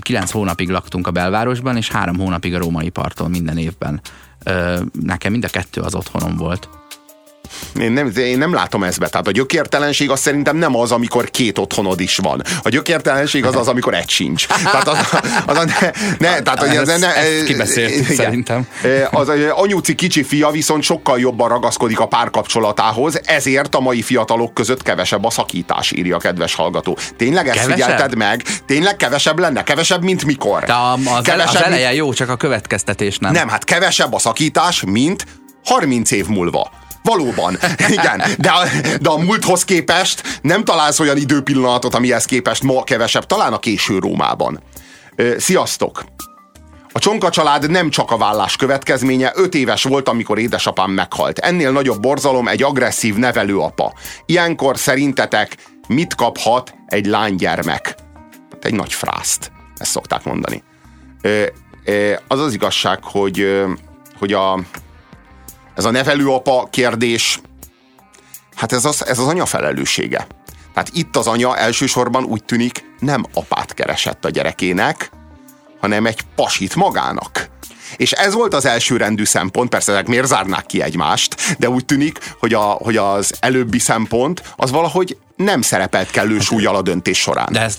kilenc hónapig laktunk a belvárosban, és három hónapig a római parton minden évben. Ö, nekem mind a kettő az otthonom volt. Én nem, én nem látom ezt be. Tehát a gyökértelenség az szerintem nem az, amikor két otthonod is van. A gyökértelenség az az, amikor egy sincs. Tehát az, az a ne, ne, tehát az, ezt, ne, ezt kibeszéltük szerintem. Az anyuci kicsi fia viszont sokkal jobban ragaszkodik a párkapcsolatához, ezért a mai fiatalok között kevesebb a szakítás, írja a kedves hallgató. Tényleg ezt kevesebb? Figyelted meg? Tényleg kevesebb lenne? Kevesebb, mint mikor? De a, az, kevesebb, az eleje jó, csak a következtetés nem. Nem, hát kevesebb a szakítás, mint harminc év múlva. Valóban, igen, de a, de a múlthoz képest nem találsz olyan időpillanatot, amihez képest ma kevesebb, talán a késő Rómában. Sziasztok! A Csonka család nem csak a vállás következménye, öt éves volt, amikor édesapám meghalt. Ennél nagyobb borzalom egy agresszív nevelőapa. Ilyenkor szerintetek mit kaphat egy lánygyermek? Egy nagy frászt, ezt szokták mondani. Az az igazság, hogy, hogy a ez a nevelőapa kérdés, hát ez az, ez az anya felelőssége. Tehát itt az anya elsősorban úgy tűnik, nem apát keresett a gyerekének, hanem egy pasit magának. És ez volt az elsőrendű szempont, persze ezek miért zárnák ki egymást, de úgy tűnik, hogy, a, hogy az előbbi szempont az valahogy nem szerepelt kellő súlyjal a döntés során. De ezt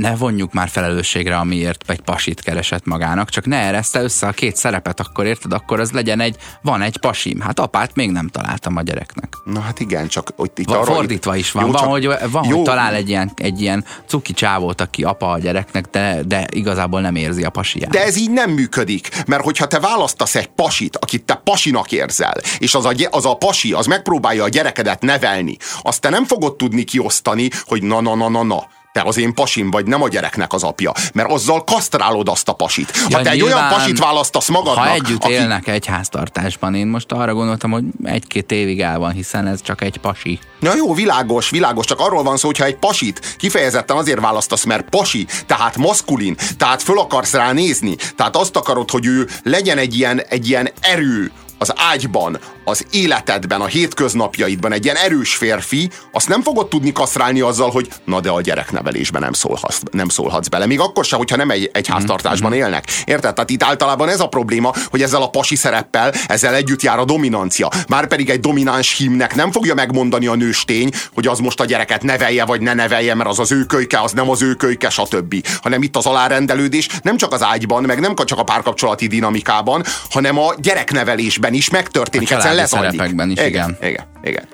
ne vonjuk már felelősségre, amiért egy pasit keresett magának, csak ne ereszte össze a két szerepet, akkor érted, akkor az legyen egy, van egy pasim, hát apát még nem találtam a gyereknek. Na hát igen, csak hogy itt van, arra... Fordítva is van, jó, van, csak, hogy, van hogy talál egy ilyen, egy ilyen cuki csávót, aki apa a gyereknek, de, de igazából nem érzi a pasiját. De ez így nem működik, mert hogyha te választasz egy pasit, akit te pasinak érzel, és az a, az a pasi, az megpróbálja a gyerekedet nevelni, azt te nem fogod tudni ki osztani, hogy na-na-na-na-na, te az én pasim vagy, nem a gyereknek az apja. Mert azzal kasztrálod azt a pasit. Ja, ha te nyilván, egy olyan pasit választasz magadnak... Ha együtt aki... élnek egy háztartásban, én most arra gondoltam, hogy egy-két évig el van, hiszen ez csak egy pasi. Na jó, világos, világos, csak arról van szó, hogyha egy pasit kifejezetten azért választasz, mert pasi, tehát maszkulin, tehát föl akarsz rá nézni, tehát azt akarod, hogy ő legyen egy ilyen, egy ilyen erő, az ágyban, az életedben, a hétköznapjaidban egy ilyen erős férfi, azt nem fogod tudni kasztrálni azzal, hogy na de a gyereknevelésben nem szólhatsz, nem szólhatsz bele. Még akkor sem, hogyha nem egy, egy háztartásban élnek. Érted? Tehát itt általában ez a probléma, hogy ezzel a pasi szereppel, ezzel együtt jár a dominancia. Márpedig egy domináns hímnek nem fogja megmondani a nőstény, hogy az most a gyereket nevelje vagy ne nevelje, mert az az ő kölyke, az nem az ő kölyke, stb. Hanem itt az alárendelődés nem csak az ágyban, meg nem csak a párkapcsolati dinamikában, hanem a gyereknevelésben is megtörténik, egyszerűen lezajlik. Is, igen. Igen, igen, igen.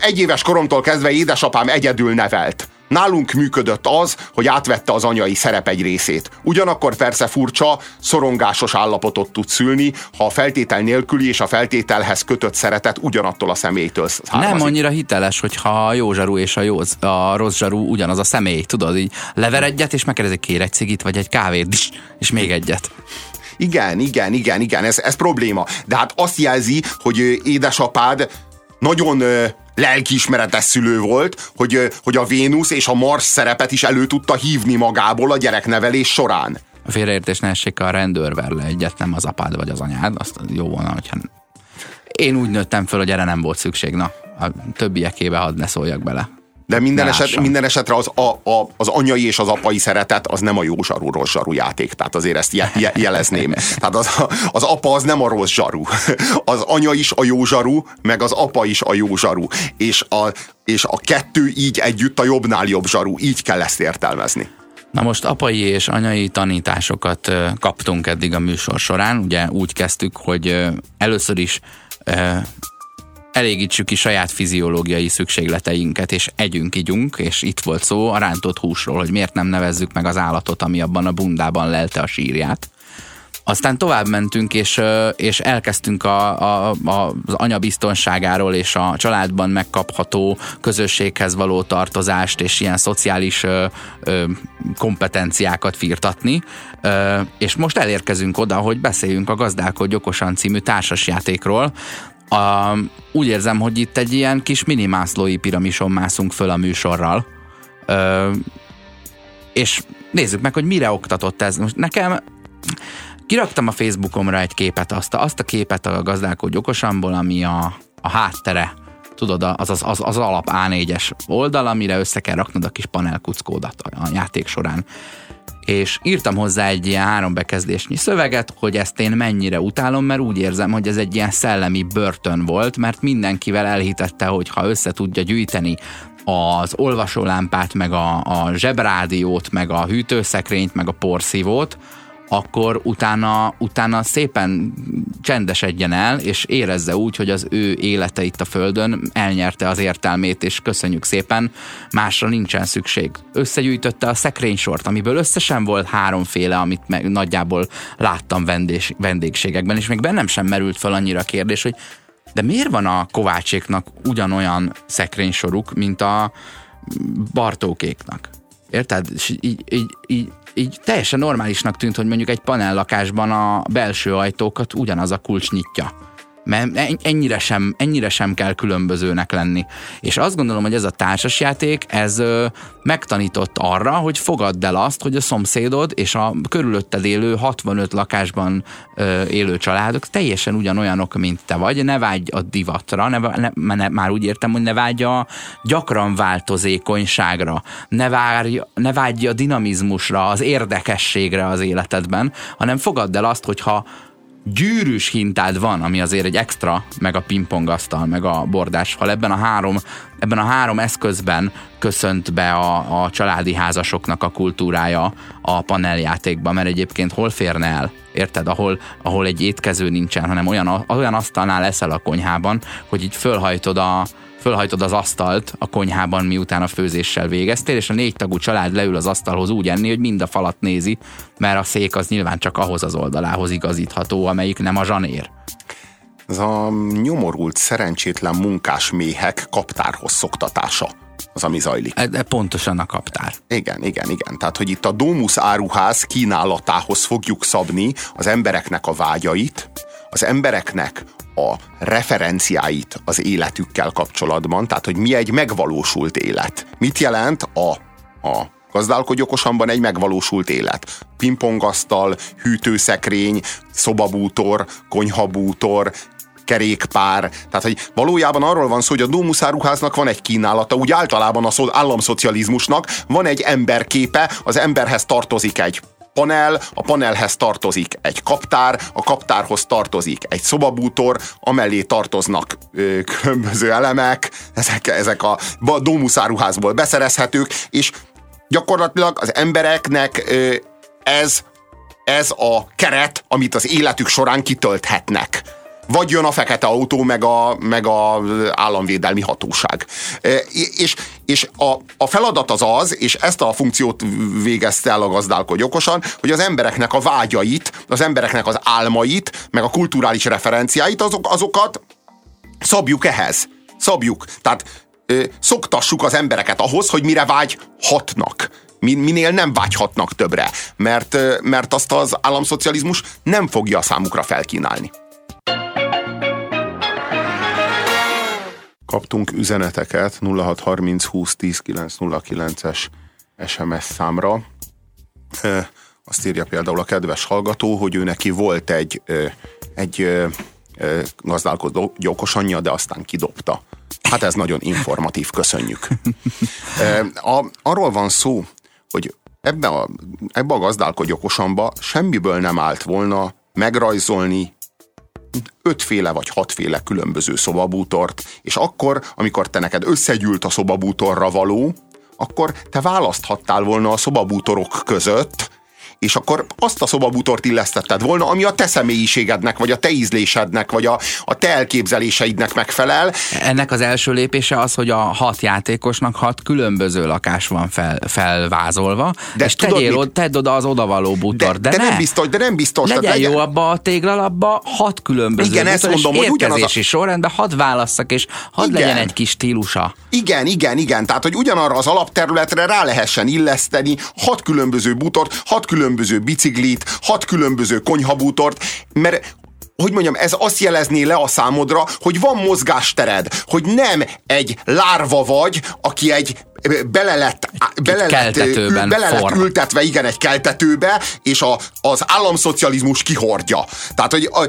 Egy éves koromtól kezdve édesapám egyedül nevelt. Nálunk működött az, hogy átvette az anyai szerep egy részét. Ugyanakkor persze furcsa, szorongásos állapotot tud szülni, ha a feltétel nélküli és a feltételhez kötött szeretet ugyanattól a személytől származik. Nem annyira hiteles, hogyha a jó zsarú és a, jó, a rossz zsarú ugyanaz a személy. Tudod, így lever egyet, és megkérdezi, kér egy cigit, vagy egy kávét, és még egyet. Igen, igen, igen, igen, ez, ez probléma. De hát azt jelzi, hogy édesapád nagyon lelkiismeretes szülő volt, hogy, hogy a Vénusz és a Mars szerepet is elő tudta hívni magából a gyereknevelés során. A félreértés ne essék, a rendőr ver le egyet, nem az apád vagy az anyád, azt jó volna, hogyha... Én úgy nőttem föl, hogy erre nem volt szükség, na, a többiekébe hadd ne szóljak bele. De minden, eset, minden esetre az, a, a, az anyai és az apai szeretet az nem a jó zsarú, rossz zsarú játék. Tehát azért ezt je, je, jelezném. Tehát az, az apa az nem a rossz zsarú. Az anya is a jó zsarú, meg az apa is a jó zsarú. És a, és a kettő így együtt a jobbnál jobb zsarú. Így kell ezt értelmezni. Na most apai és anyai tanításokat kaptunk eddig a műsor során. Ugye úgy kezdtük, hogy először is... elégítsük ki saját fiziológiai szükségleteinket, és együnk, igyunk, és itt volt szó a rántott húsról, hogy miért nem nevezzük meg az állatot, ami abban a bundában lelte a sírját. Aztán tovább mentünk, és, és elkezdtünk a, a, a, az anyabiztonságáról és a családban megkapható közösséghez való tartozást, és ilyen szociális ö, ö, kompetenciákat firtatni. Ö, és most elérkezünk oda, hogy beszéljünk a Gazdálkodj Okosan című társasjátékról. A, úgy érzem, hogy itt egy ilyen kis minimászlói piramison mászunk föl a műsorral. Ö, és nézzük meg, hogy mire oktatott ez. Most nekem kiraktam a Facebookomra egy képet, azt a, azt a képet a Gazdálkodj Okosanból, ami a, a háttere, tudod, az az, az az alap á négyes oldal, amire össze kell raknod a kis panelkuckódat a játék során. És írtam hozzá egy ilyen három bekezdésnyi szöveget, hogy ezt én mennyire utálom, mert úgy érzem, hogy ez egy ilyen szellemi börtön volt, mert mindenkivel elhitette, hogy ha össze tudja gyűjteni az olvasólámpát, meg a, a zsebrádiót, meg a hűtőszekrényt, meg a porszívót, akkor utána, utána szépen csendesedjen el, és érezze úgy, hogy az ő élete itt a Földön elnyerte az értelmét, és köszönjük szépen, másra nincsen szükség. Összegyűjtötte a szekrénysort, amiből összesen volt háromféle, amit meg nagyjából láttam vendés, vendégségekben, és még bennem sem merült fel annyira a kérdés, hogy de miért van a Kovácséknak ugyanolyan szekrénysoruk, mint a Bartókéknak? Érted? Így, így, így, így teljesen normálisnak tűnt, hogy mondjuk egy panellakásban a belső ajtókat ugyanaz a kulcs nyitja. Mert ennyire sem, ennyire sem kell különbözőnek lenni. És azt gondolom, hogy ez a társasjáték, ez ö, megtanított arra, hogy fogadd el azt, hogy a szomszédod és a körülötted élő hatvanöt lakásban ö, élő családok teljesen ugyanolyanok, mint te vagy. Ne vágy a divatra, ne, ne, ne, már úgy értem, hogy ne vágy a gyakran változékonyságra, ne, várj, ne vágy a dinamizmusra, az érdekességre az életedben, hanem fogadd el azt, hogyha gyűrűs hintád van, ami azért egy extra, meg a pingpongasztal, meg a bordásfal. Ebben a három, ebben a három eszközben köszönt be a, a családi házasoknak a kultúrája a paneljátékban, mert egyébként hol férne el? Érted? Ahol, ahol egy étkező nincsen, hanem olyan, olyan asztalnál leszel a konyhában, hogy így fölhajtod a Fölhajtod az asztalt a konyhában, miután a főzéssel végeztél, és a négy tagú család leül az asztalhoz úgy enni, hogy mind a falat nézi, mert a szék az nyilván csak ahhoz az oldalához igazítható, amelyik nem a zsanér. Ez a nyomorult, szerencsétlen munkásméhek kaptárhoz szoktatása az, ami zajlik. E, e pontosan a kaptár. Igen, igen, igen. Tehát, hogy itt a Domus áruház kínálatához fogjuk szabni az embereknek a vágyait, az embereknek a referenciáit az életükkel kapcsolatban, tehát, hogy mi egy megvalósult élet. Mit jelent a, a Gazdálkodj Okosanban egy megvalósult élet? Pingpongasztal, hűtőszekrény, szobabútor, konyhabútor, kerékpár. Tehát, hogy valójában arról van szó, hogy a Domus áruháznak van egy kínálata, úgy általában az államszocializmusnak van egy emberképe, az emberhez tartozik egy panel, a panelhez tartozik egy kaptár, a kaptárhoz tartozik egy szobabútor, amellé tartoznak ö, különböző elemek, ezek, ezek a Domus áruházból beszerezhetők, és gyakorlatilag az embereknek ö, ez, ez a keret, amit az életük során kitölthetnek. Vagy jön a fekete autó, meg a, meg a államvédelmi hatóság. És, és a, a feladat az az, és ezt a funkciót végezte el a Gazdálkodj Okosan, hogy az embereknek a vágyait, az embereknek az álmait, meg a kulturális referenciáit, azok, azokat szabjuk ehhez. Szabjuk. Tehát ö, szoktassuk az embereket ahhoz, hogy mire vágyhatnak. Minél nem vágyhatnak többre. Mert, mert azt az államszocializmus nem fogja a számukra felkínálni. Kaptunk üzeneteket nulla hat harminc húsz tíz kilenc nulla kilences es em es számra. E, azt írja például a kedves hallgató, hogy ő neki volt egy, egy e, e, Gazdálkodj Okosanja, de aztán kidobta. Hát ez nagyon informatív, köszönjük. E, a, arról van szó, hogy ebbe a, ebbe a Gazdálkodj Okosanba semmiből nem állt volna megrajzolni ötféle vagy hatféle különböző szobabútort, és akkor, amikor te neked összegyűlt a szobabútorra való, akkor te választhattál volna a szobabútorok között, és akkor azt a szobabútort illesztetted volna, ami a te személyiségednek, vagy a te ízlésednek, vagy a, a te elképzeléseidnek megfelel. Ennek az első lépése az, hogy a hat játékosnak hat különböző lakás van fel, felvázolva, de és tegyél, mit? Tedd oda az odavaló bútor. De, de, de nem biztos, de nem biztos. Legyen, legyen jó abba a téglalapba, hat különböző igen, bútor, mondom, és érkezési a... sorrendben hadd válasszak, és hadd legyen egy kis stílusa. Igen, igen, igen. Tehát, hogy ugyanarra az alapterületre rá lehessen illeszteni hat különböző bútort, hat különböző biciklit, hat különböző konyhabútort, mert hogy mondjam, ez azt jelezné le a számodra, hogy van mozgástered, hogy nem egy lárva vagy, aki egy bele lett, bele lett, bele lett ültetve, igen, egy keltetőbe, és a, az államszocializmus kihordja. Tehát, hogy a,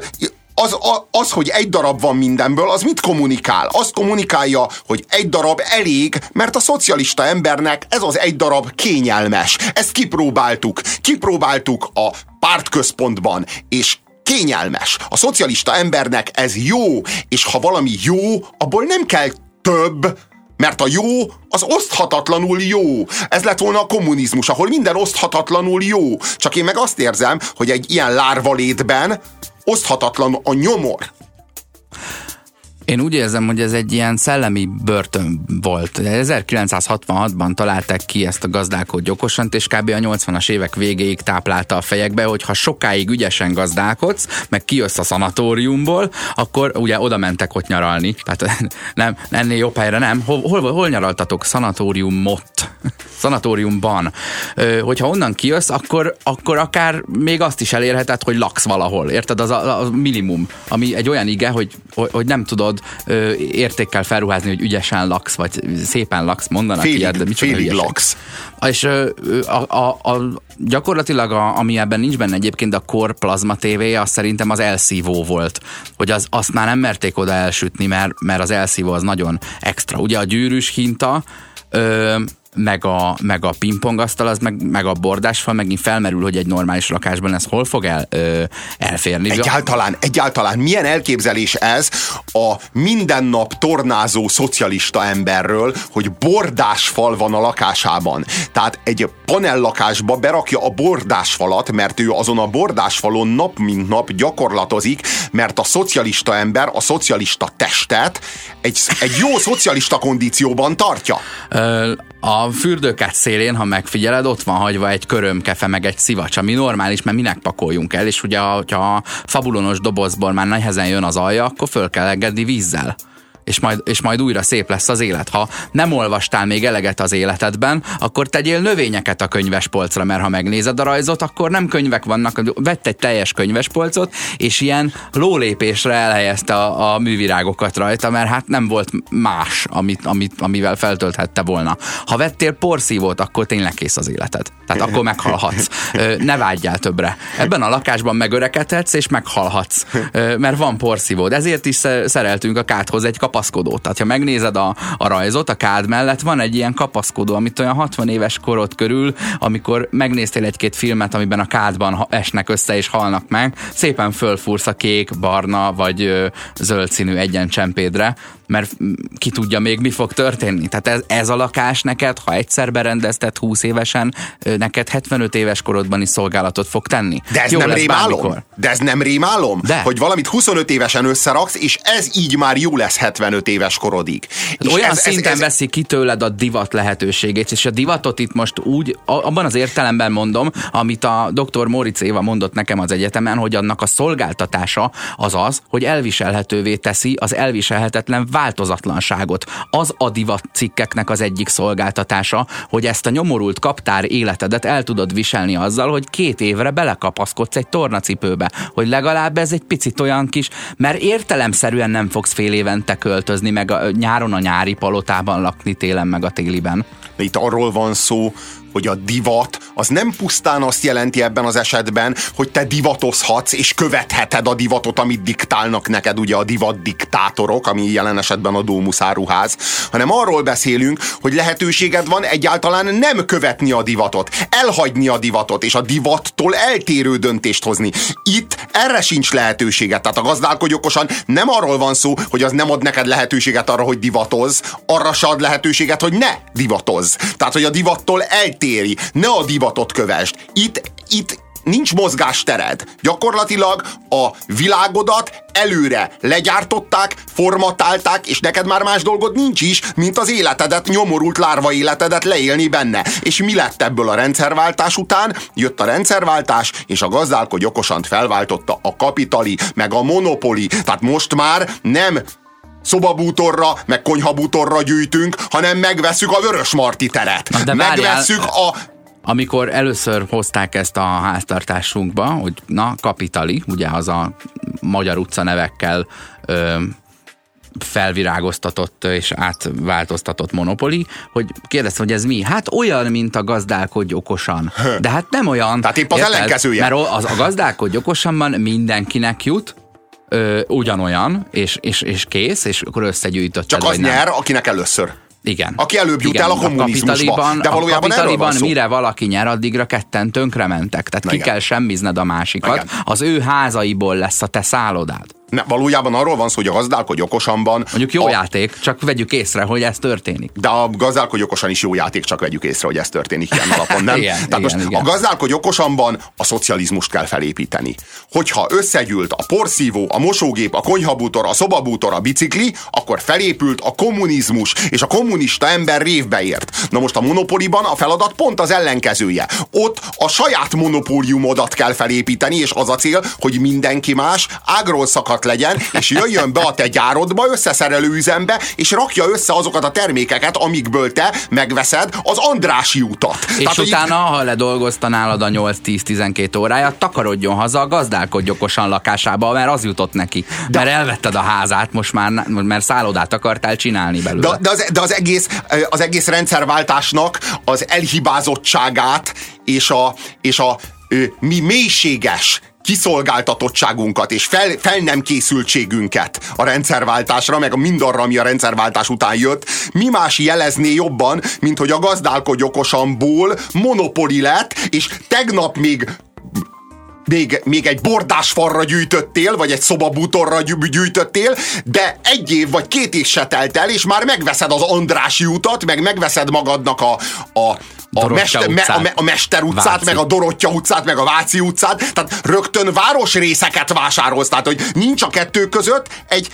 Az, az, hogy egy darab van mindenből, az mit kommunikál? Azt kommunikálja, hogy egy darab elég, mert a szocialista embernek ez az egy darab kényelmes. Ezt kipróbáltuk. Kipróbáltuk a pártközpontban, és kényelmes. A szocialista embernek ez jó, és ha valami jó, abból nem kell több, mert a jó az oszthatatlanul jó. Ez lett volna a kommunizmus, ahol minden oszthatatlanul jó. Csak én meg azt érzem, hogy egy ilyen lárvalétben oszthatatlan a nyomor. Én úgy érzem, hogy ez egy ilyen szellemi börtön volt. ezerkilencszázhatvanhatban találták ki ezt a Gazdálkodj Okosant, és kb. a nyolcvanas évek végéig táplálta a fejekbe, hogy ha sokáig ügyesen gazdálkodsz, meg kijössz a szanatóriumból, akkor ugye oda mentek ott nyaralni. Tehát nem, ennél jobb helyre nem. Hol, hol, hol nyaraltatok? Szanatóriumot. Szanatóriumban. Ö, hogyha onnan kijössz, akkor, akkor akár még azt is elérheted, hogy laksz valahol. Érted? Az a, a minimum. Ami egy olyan ige, hogy, hogy nem tudod ö, értékkel felruházni, hogy ügyesen laksz, vagy szépen laksz, mondanak félig, ilyet, de micsoda félig laksz. És ö, a, a, a, gyakorlatilag, a, ami ebben nincs benne egyébként, a Kor plazma tévéje, az szerintem az elszívó volt. Hogy az, azt már nem merték oda elsütni, mert, mert az elszívó az nagyon extra. Ugye a gyűrűs hinta, ö, meg a, meg a pingpongasztal, az meg, meg a bordásfal, megint felmerül, hogy egy normális lakásban ez hol fog el, ö, elférni. Egyáltalán, egyáltalán milyen elképzelés ez a minden nap tornázó szocialista emberről, hogy bordásfal van a lakásában. Tehát egy panellakásba berakja a bordásfalat, mert ő azon a bordásfalon nap mint nap gyakorlatozik, mert a szocialista ember a szocialista testet egy, egy jó szocialista kondícióban tartja. Ö, a A fürdőkád szélén, ha megfigyeled, ott van hagyva egy körömkefe, meg egy szivacs, ami normális, mert minek pakoljunk el, és ugye, hogyha a fabulonos dobozból már nehezen jön az alja, akkor föl kell engedni vízzel. És majd, és majd újra szép lesz az élet. Ha nem olvastál még eleget az életedben, akkor tegyél növényeket a könyvespolcra, mert ha megnézed a rajzot, akkor nem könyvek vannak. Vett egy teljes könyvespolcot, és ilyen lólépésre elhelyezte a, a művirágokat rajta, mert hát nem volt más, amit, amit, amivel feltölthette volna. Ha vettél porszívót, akkor tényleg kész az életed. Tehát akkor meghalhatsz. Ne vágyjál többre. Ebben a lakásban megörekedhetsz, és meghalhatsz. Mert van porszívód. Ezért is szereltünk a kádhoz egy kapaszkodó. Tehát, ha megnézed a, a rajzot, a kád mellett van egy ilyen kapaszkodó, amit olyan hatvan éves korod körül, amikor megnéztél egy-két filmet, amiben a kádban esnek össze és halnak meg, szépen fölfúrsz a kék, barna vagy ö, zöld színű egyencsempédre, mert ki tudja még, mi fog történni. Tehát ez, ez a lakás neked, ha egyszer berendezted húsz évesen, neked hetvenöt éves korodban is szolgálatot fog tenni. De ez jó, nem rémálom? De ez nem rémálom? De. Hogy valamit huszonöt évesen összeraksz, és ez így már jó lesz hetvenöt éves korodig. És olyan ez, szinten ez, ez... veszi ki tőled a divat lehetőségét, és a divatot itt most úgy, abban az értelemben mondom, amit a doktor Móricz Éva mondott nekem az egyetemen, hogy annak a szolgáltatása az az, hogy elviselhetővé teszi az elviselhetetlen változatlanságot. Az a divat cikkeknek az egyik szolgáltatása, hogy ezt a nyomorult kaptár életedet el tudod viselni azzal, hogy két évre belekapaszkodsz egy tornacipőbe, hogy legalább ez egy picit olyan kis, mert értelemszerűen nem fogsz fél évente költözni, meg a, nyáron a nyári palotában lakni, télen meg a téliben. Itt arról van szó, hogy a divat az nem pusztán azt jelenti ebben az esetben, hogy te divatozhatsz, és követheted a divatot, amit diktálnak neked ugye a divat diktátorok, ami jelen esetben a Dómus áruház, hanem arról beszélünk, hogy lehetőséged van egyáltalán nem követni a divatot, elhagyni a divatot, és a divattól eltérő döntést hozni. Itt erre sincs lehetőséged, tehát a Gazdálkodj Okosan nem arról van szó, hogy az nem ad neked lehetőséget arra, hogy divatozz, arra se ad lehetőséget, hogy ne divatozz. Tehát, hogy a divattól eltérő téri. Ne a divatot kövesd. Itt, itt nincs mozgástered. Gyakorlatilag a világodat előre legyártották, formatálták, és neked már más dolgod nincs is, mint az életedet, nyomorult lárva életedet leélni benne. És mi lett ebből a rendszerváltás után? Jött a rendszerváltás, és a Gazdálkodj Okosant felváltotta a kapitali, meg a monopoli. Tehát most már nem szobabútorra, meg konyhabútorra gyűjtünk, hanem megveszük a Vörösmarty teret. Megveszük a Amikor először hozták ezt a háztartásunkba, hogy na, kapitali, ugye az a magyar utca nevekkel ö, felvirágoztatott és átváltoztatott monopoli, hogy kérdeztem, hogy ez mi? Hát olyan, mint a Gazdálkodj Okosan. De hát nem olyan. Tehát épp az ellenkezője. Mert az, a Gazdálkodj Okosanban mindenkinek jut, ö, ugyanolyan, és, és, és kész, és akkor összegyűjtötted. Csak az nyer, akinek először. Igen. Aki előbb jut el a kommunizmusba. De valójában erről van szó. Mire valaki nyer, addigra ketten tönkre mentek. Tehát ki kell semmizned a másikat. Igen. Az ő házaiból lesz a te szállodád. Ne, valójában arról van szó, hogy a Gazdálkodj Okosanban... Mondjuk jó a... játék, csak vegyük észre, hogy ez történik. De a Gazdálkodj Okosan is jó játék, csak vegyük észre, hogy ez történik ilyen alapon, nem? Igen, tehát igen, most igen. A Gazdálkodj Okosanban a szocializmust kell felépíteni. Hogyha összegyűlt a porszívó, a mosógép, a konyhabútor, a szobabútor, a bicikli, akkor felépült a kommunizmus, és a kommunista ember révbe ért. Na most a monopoliban a feladat pont az ellenkezője. Ott a saját monopóliumodat kell felépíteni, és az a cél, hogy mindenki más ágról szakad legyen, és jöjjön be a te gyárodba, összeszerelő üzembe, és rakja össze azokat a termékeket, amikből te megveszed az Andrássy utat. És tehát, utána, így... ha ledolgozta nálad a nyolc tíz tizenkét óráját, takarodjon haza a Gazdálkodj Okosan lakásába, mert az jutott neki. De... mert elvetted a házát, most már, mert szállodát akartál csinálni belőle. De, de, az, de az, egész, az egész rendszerváltásnak az elhibázottságát és a, és a mi mélységes kiszolgáltatottságunkat és fel, fel nem készültségünket a rendszerváltásra, meg mindarra, ami a rendszerváltás után jött, mi más jelezné jobban, mint hogy a Gazdálkodj Okosanból monopoli lett, és tegnap még Még, még egy bordásfalra gyűjtöttél, vagy egy szobabútorra gyűjtöttél, de egy év vagy két év se telt el, és már megveszed az Andrássy utat, meg megveszed magadnak a, a, a, mester, me, a, a Mester utcát, Váci. Meg a Dorottya utcát, meg a Váci utcát, tehát rögtön városrészeket vásárolsz, tehát hogy nincs a kettő között egy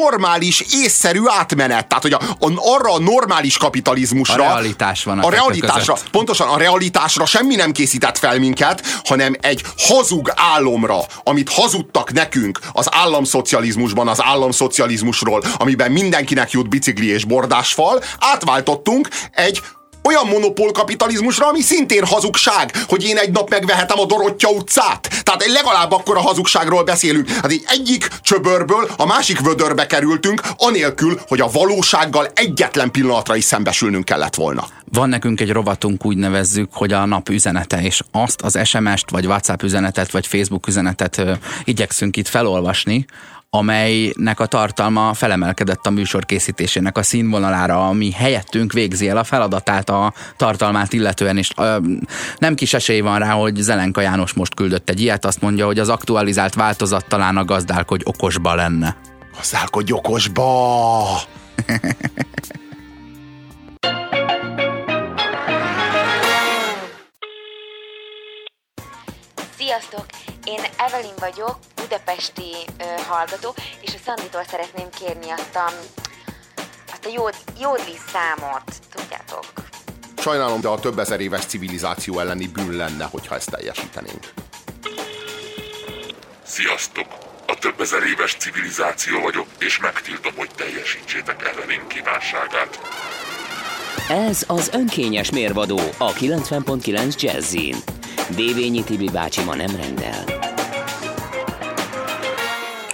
normális, észszerű átmenet. Tehát, hogy a, a, arra a normális kapitalizmusra... A realitás van a, a realitásra. Között. Pontosan, a realitásra semmi nem készített fel minket, hanem egy hazug álomra, amit hazudtak nekünk az államszocializmusban, az államszocializmusról, amiben mindenkinek jut bicikli és bordásfal, átváltottunk egy olyan monopólkapitalizmusra, ami szintén hazugság, hogy én egy nap megvehetem a Dorottya utcát. Tehát legalább akkor a hazugságról beszélünk. Hát így egyik csöbörből a másik vödörbe kerültünk, anélkül, hogy a valósággal egyetlen pillanatra is szembesülnünk kellett volna. Van nekünk egy rovatunk, úgy nevezzük, hogy a nap üzenete, és azt az es em es-t, vagy WhatsApp üzenetet, vagy Facebook üzenetet ö, igyekszünk itt felolvasni, amelynek a tartalma felemelkedett a műsor készítésének a színvonalára, ami helyettünk végzi el a feladatát a tartalmát illetően, és ö, nem kis esély van rá, hogy Zelenka János most küldött egy ilyet, azt mondja, hogy az aktualizált változat talán a Gazdálkodj Okosba lenne. Gazdálkodj Okosba! Sziasztok! Én Evelyn vagyok, budapesti ö, hallgató, és a Szanditól szeretném kérni azt a, azt a jód, jódli számot, tudjátok. Sajnálom, de a több ezer éves civilizáció elleni bűn lenne, hogyha ezt teljesítenénk. Sziasztok! A több ezer éves civilizáció vagyok, és megtiltom, hogy teljesítsétek Evelyn kívánságát. Ez az Önkényes Mérvadó a kilencven pont kilenc Jazzin. Dévényi Tibi bácsi ma nem rendel.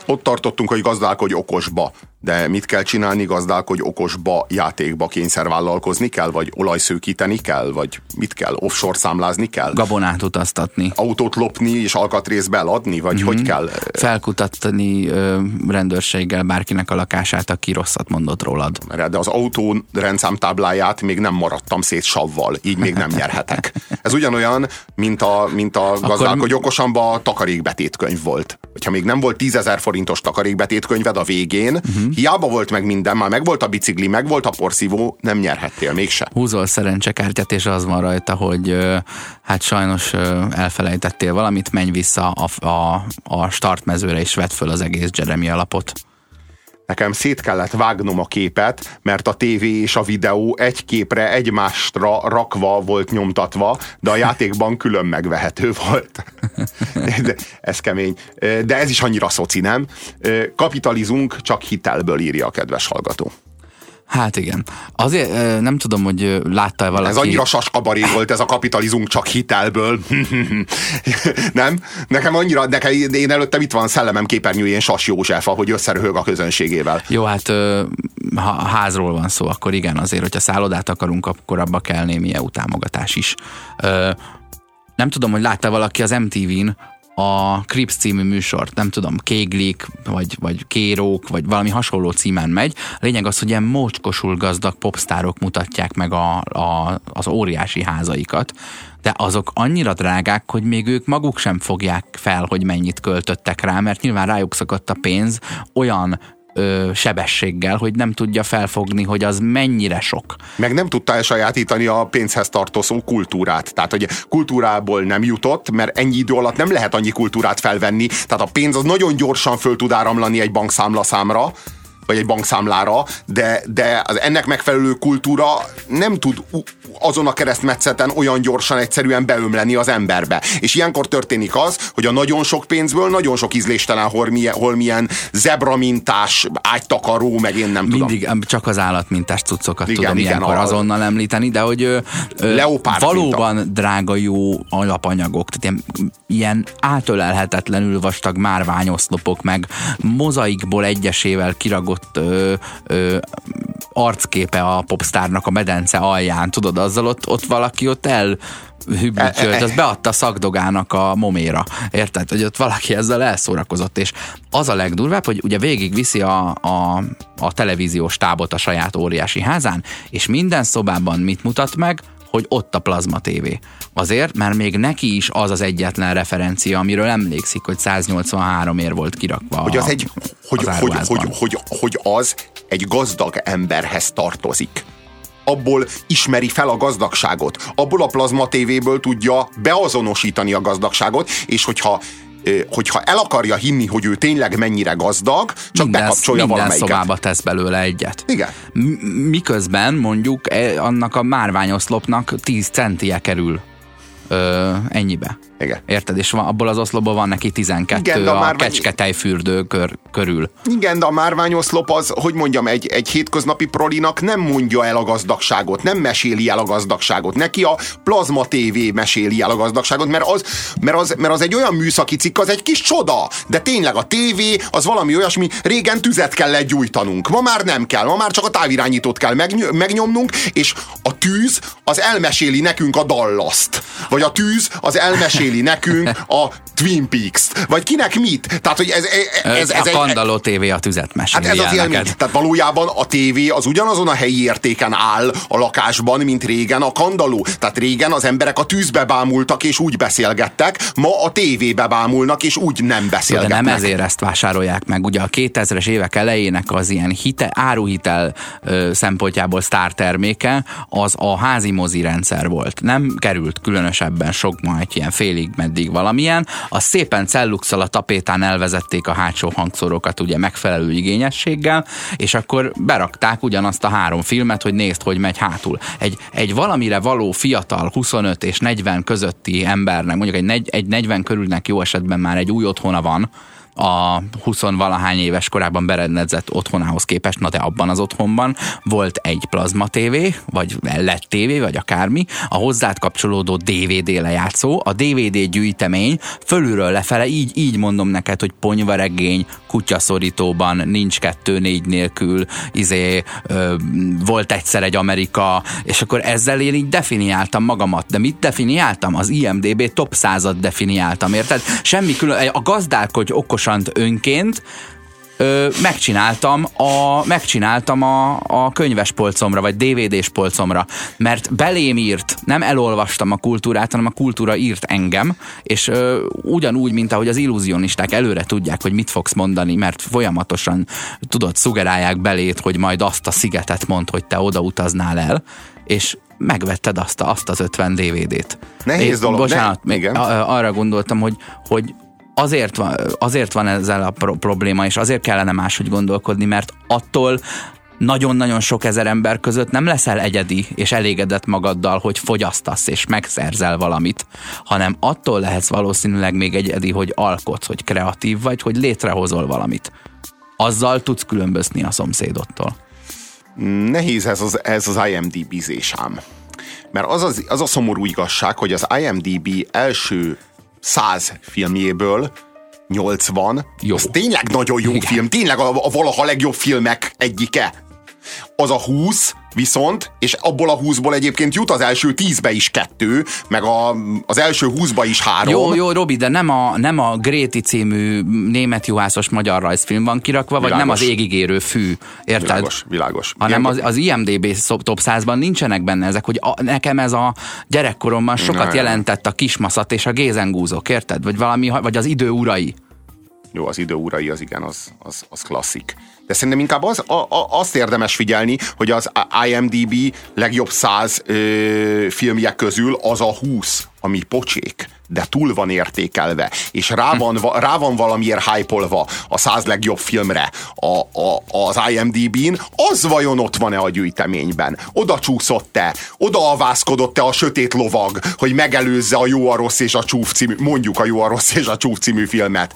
Ott tartottunk, hogy Gazdálkodj Okosba. De mit kell csinálni? Gazdálkodj Okosba játékba kényszervállalkozni kell? Vagy olajszőkíteni kell? Vagy mit kell? Offshore számlázni kell? Gabonát utaztatni. Autót lopni és alkatrészbe eladni? Vagy mm-hmm. hogy kell? Felkutatni ö, rendőrséggel bárkinek a lakását, aki rosszat mondott rólad. De az autó rendszámtábláját még nem maradtam szét savval, így még nem nyerhetek. Ez ugyanolyan, mint a, mint a Gazdálkodj Okosanban a takarékbetétkönyv volt. Ha még nem volt tízezer forintos takarékbetétkönyved a végén, mm-hmm. hiába volt meg minden, már meg volt a bicikli, meg volt a porszívó, nem nyerhettél mégse. Húzol szerencsekártyát, és az van rajta, hogy hát sajnos elfelejtettél valamit, menj vissza a, a, a startmezőre, és vedd föl az egész Jeremy alapot. Nekem szét kellett vágnom a képet, mert a tévé és a videó egy képre egymásra rakva volt nyomtatva, de a játékban külön megvehető volt. De ez kemény. De ez is annyira szoci, nem? Kapitalizunk csak hitelből, írja a kedves hallgató. Hát igen. Azért nem tudom, hogy láttál valaki... Ez annyira saskabaré volt ez a kapitalizmus csak hitelből. Nem? Nekem annyira, nekem, én előttem itt van szellemem képernyőjén Sas József, ahogy összeröhög a közönségével. Jó, hát ha házról van szó, akkor igen, azért, hogyha szállodát akarunk, akkor abba kell némi é u támogatás is. Nem tudom, hogy láttál valaki az em té vén a Crips című műsort, nem tudom, Kéglik, vagy, vagy Kérók, vagy valami hasonló címen megy. A lényeg az, hogy ilyen mócskosul gazdag popstárok mutatják meg a, a, az óriási házaikat, de azok annyira drágák, hogy még ők maguk sem fogják fel, hogy mennyit költöttek rá, mert nyilván rájuk szakadt a pénz olyan ö, sebességgel, hogy nem tudja felfogni, hogy az mennyire sok. Meg nem tudta elsajátítani a pénzhez tartozó kultúrát. Tehát, hogy kultúrából nem jutott, mert ennyi idő alatt nem lehet annyi kultúrát felvenni. Tehát a pénz az nagyon gyorsan föl tud áramlani egy bankszámlaszámra, vagy egy bankszámlára, de, de az ennek megfelelő kultúra nem tud azon a keresztmetszeten olyan gyorsan egyszerűen beömleni az emberbe. És ilyenkor történik az, hogy a nagyon sok pénzből nagyon sok ízléstelen holmilyen, holmilyen zebramintás, ágytakaró, meg én nem tudom. Mindig csak az állatmintás cuccokat igen, tudom igen, ilyenkor a... azonnal említeni, de hogy ö, ö, valóban minta. Drága jó alapanyagok, tehát ilyen, ilyen átölelhetetlenül vastag márványoszlopok, meg mozaikból egyesével kiragott Ö, ö, arcképe a popstárnak a medence alján, tudod, azzal ott, ott valaki ott elhübbücsölt, az beadta szakdogának a moméra. Érted, hogy ott valaki ezzel elszórakozott, és az a legdurvább, hogy ugye végig viszi a, a, a televíziós stábot a saját óriási házán, és minden szobában mit mutat meg? Hogy ott a plazma tévé. Azért, mert még neki is az az egyetlen referencia, amiről emlékszik, hogy száznyolcvanhárom ér volt kirakva hogy az, a, egy, hogy, az hogy, hogy, hogy, hogy az egy gazdag emberhez tartozik. Abból ismeri fel a gazdagságot. Abból a plazma tévéből tudja beazonosítani a gazdagságot, és hogyha hogyha el akarja hinni, hogy ő tényleg mennyire gazdag, csak minden, bekapcsolja minden valamelyiket. Minden szobába tesz belőle egyet. Igen. Miközben mondjuk annak a márványoszlopnak tíz centie kerül Ö, ennyibe. Igen. Érted? És abból az oszlopból van neki tizenkettő igen, a, a márvány... kecsketejfürdő kör, körül. Igen, de a márványoszlop az, hogy mondjam, egy, egy hétköznapi prolinak nem mondja el a gazdagságot, nem meséli el a gazdagságot. Neki a plazma tévé meséli el a gazdagságot, mert az, mert az, mert az egy olyan műszaki cikk, az egy kis csoda. De tényleg a tévé az valami olyasmi, régen tüzet kellett gyújtanunk. Ma már nem kell, ma már csak a távirányítót kell megny- megnyomnunk, és a tűz az elmeséli nekünk a Dallast. Vagy a tűz, az elmeséli nekünk a Twin Peaks-t, vagy kinek mit? Tehát, hogy ez, ez, ez, ez a Kandalló tévé a tüzet meséli. Hát ez az élmény. Tehát valójában a tévé az ugyanazon a helyi értéken áll a lakásban, mint régen a Kandalló. Tehát régen az emberek a tűzbe bámultak, és úgy beszélgettek, ma a tévébe bámulnak, és úgy nem beszélgetnek. De nem ezért ezt vásárolják meg. Ugye a kétezres évek elejének az ilyen hite, áruhitel ö, szempontjából sztárterméke, az a házi mozi rendszer volt. Nem került különösen ebben sok majd ilyen félig meddig valamilyen. A szépen celluxal a tapétán elvezették a hátsó hangszorokat ugye megfelelő igényességgel, és akkor berakták ugyanazt a három filmet, hogy nézd, hogy megy hátul. Egy, egy valamire való fiatal huszonöt és negyven közötti embernek, mondjuk egy, negy, egy negyven körülnek jó esetben már egy új otthona van, a huszonvalahány éves korában berendezett otthonához képest, na de abban az otthonban volt egy plazma tévé, vagy el é dé tévé, vagy akármi, a hozzád kapcsolódó dé vé dé lejátszó, a dé vé dé gyűjtemény fölülről lefele, így, így mondom neked, hogy ponyvaregény, kutyaszorítóban, nincs kettő négy nélkül, izé, ö, volt egyszer egy Amerika, és akkor ezzel én így definiáltam magamat. De mit definiáltam? Az i em dé bé top százat definiáltam, érted? Semmi külön, a Gazdálkodj Okosan önként ö, megcsináltam, a, megcsináltam a, a könyves polcomra, vagy dé vé dés polcomra, mert belém írt, nem elolvastam a kultúrát, hanem a kultúra írt engem, és ö, ugyanúgy, mint ahogy az illúzionisták előre tudják, hogy mit fogsz mondani, mert folyamatosan tudod, szugerálják belét, hogy majd azt a szigetet mond, hogy te oda utaznál el, és megvetted azt, a, azt az ötven dé vé dét. Nehéz dolog. Bocsánat, ne? még arra gondoltam, hogy, hogy Azért van, azért van ezzel a pro- probléma, és azért kellene máshogy gondolkodni, mert attól nagyon-nagyon sok ezer ember között nem leszel egyedi és elégedett magaddal, hogy fogyasztasz és megszerzel valamit, hanem attól lehetsz valószínűleg még egyedi, hogy alkotsz, hogy kreatív vagy, hogy létrehozol valamit. Azzal tudsz különbözni a szomszédottól. Nehéz ez az, ez az I M D B-zés ám. Mert az, az, az a szomorú igazság, hogy az I M D B első száz filmjéből nyolcvan, jó. Az tényleg nagyon jó, igen, film, tényleg a, a valaha legjobb filmek egyike. Az a húsz viszont, és abból a húszból egyébként jut az első tízbe is kettő, meg a, az első húszba is három. Jó, jó, Robi, de nem a, nem a Gréti című német juhászos magyar rajzfilm van kirakva, világos, vagy nem az Égigérő fű, érted? Világos, világos. Hanem az, az I M D B top százban nincsenek benne ezek, hogy a, nekem ez a gyerekkoromban sokat ne. jelentett a Kismaszat és a Gézengúzok, érted? Vagy, valami, vagy az Idő urai. Jó, az Idő urai, az igen, az, az, az klasszik. De szerintem inkább az, a, a, azt érdemes figyelni, hogy az I M D B legjobb száz ö, filmje közül az a húsz, ami pocsék, de túl van értékelve, és rá van, rá van valamiért hype-olva a száz legjobb filmre a, a, az I M D B-n, az vajon ott van-e a gyűjteményben? Oda csúszott-e? Oda avászkodott-e a sötét lovag, hogy megelőzze a Jó, a rossz és a csúf című, mondjuk a Jó, a rossz és a csúf című filmet?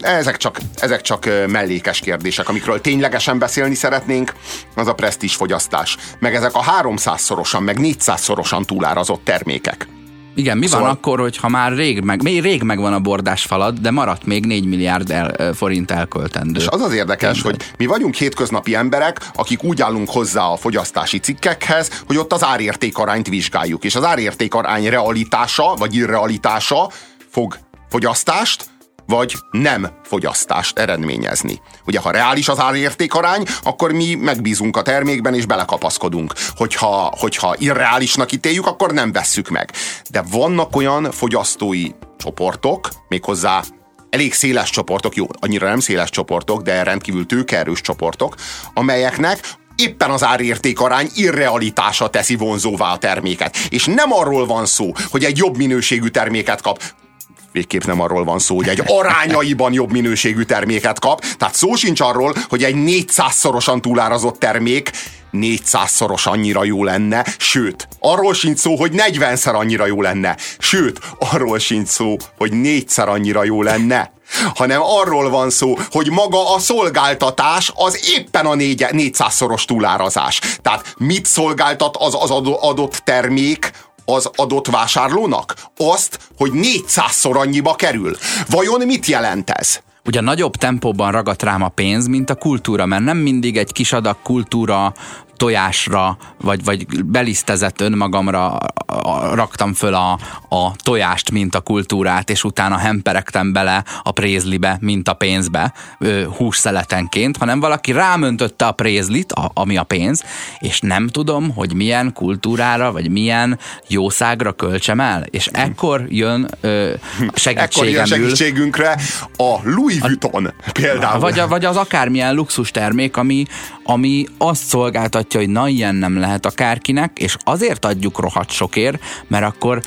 Ezek csak, ezek csak mellékes kérdések, amikről ténylegesen beszélni szeretnénk, az a presztízs fogyasztás. Meg ezek a háromszázszorosan, meg négyszázszorosan túlárazott termékek. Igen, mi szóval... van akkor, hogyha már rég, meg, még rég megvan a bordás falad, de maradt még négy milliárd el, forint elköltendő. És az az érdekes, Tendő. hogy mi vagyunk hétköznapi emberek, akik úgy állunk hozzá a fogyasztási cikkekhez, hogy ott az árértékarányt vizsgáljuk, és az árértékarány realitása, vagy irrealitása fog fogyasztást, vagy nem fogyasztást eredményezni. Ugye, ha reális az árértékarány, akkor mi megbízunk a termékben és belekapaszkodunk. Hogyha, hogyha irreálisnak ítéljük, akkor nem vesszük meg. De vannak olyan fogyasztói csoportok, méghozzá elég széles csoportok, jó, annyira nem széles csoportok, de rendkívül tőkeerős csoportok, amelyeknek éppen az árértékarány irrealitása teszi vonzóvá a terméket. És nem arról van szó, hogy egy jobb minőségű terméket kap, végképp nem arról van szó, hogy egy arányaiban jobb minőségű terméket kap. Tehát szó sincs arról, hogy egy négyszázszorosan túlárazott termék négyszázszoros annyira jó lenne, sőt, arról sincs szó, hogy negyvenszer annyira jó lenne, sőt, arról sincs szó, hogy négyszer annyira jó lenne, hanem arról van szó, hogy maga a szolgáltatás az éppen a négy, négyszázszoros túlárazás. Tehát mit szolgáltat az, az adott termék az adott vásárlónak? Azt, hogy négyszázszor annyiba kerül. Vajon mit jelent ez? Ugye nagyobb tempóban ragadt rám a pénz, mint a kultúra, mert nem mindig egy kis adag kultúra tojásra, vagy, vagy belisztezett önmagamra a, a, raktam föl a, a tojást, mint a kultúrát, és utána hemperegtem bele a prézlibe, mint a pénzbe, hússzeletenként, hanem valaki rámöntötte a prézlit, a, ami a pénz, és nem tudom, hogy milyen kultúrára, vagy milyen jószágra költsem el, és ekkor jön ö, segítségemül. Ekkor jön segítségünkre a Louis Vuitton a, például. Vagy, vagy az akármilyen luxus termék, ami, ami azt szolgáltatja, hogy na, ilyen nem lehet akárkinek, és azért adjuk rohadt sokért, mert akkor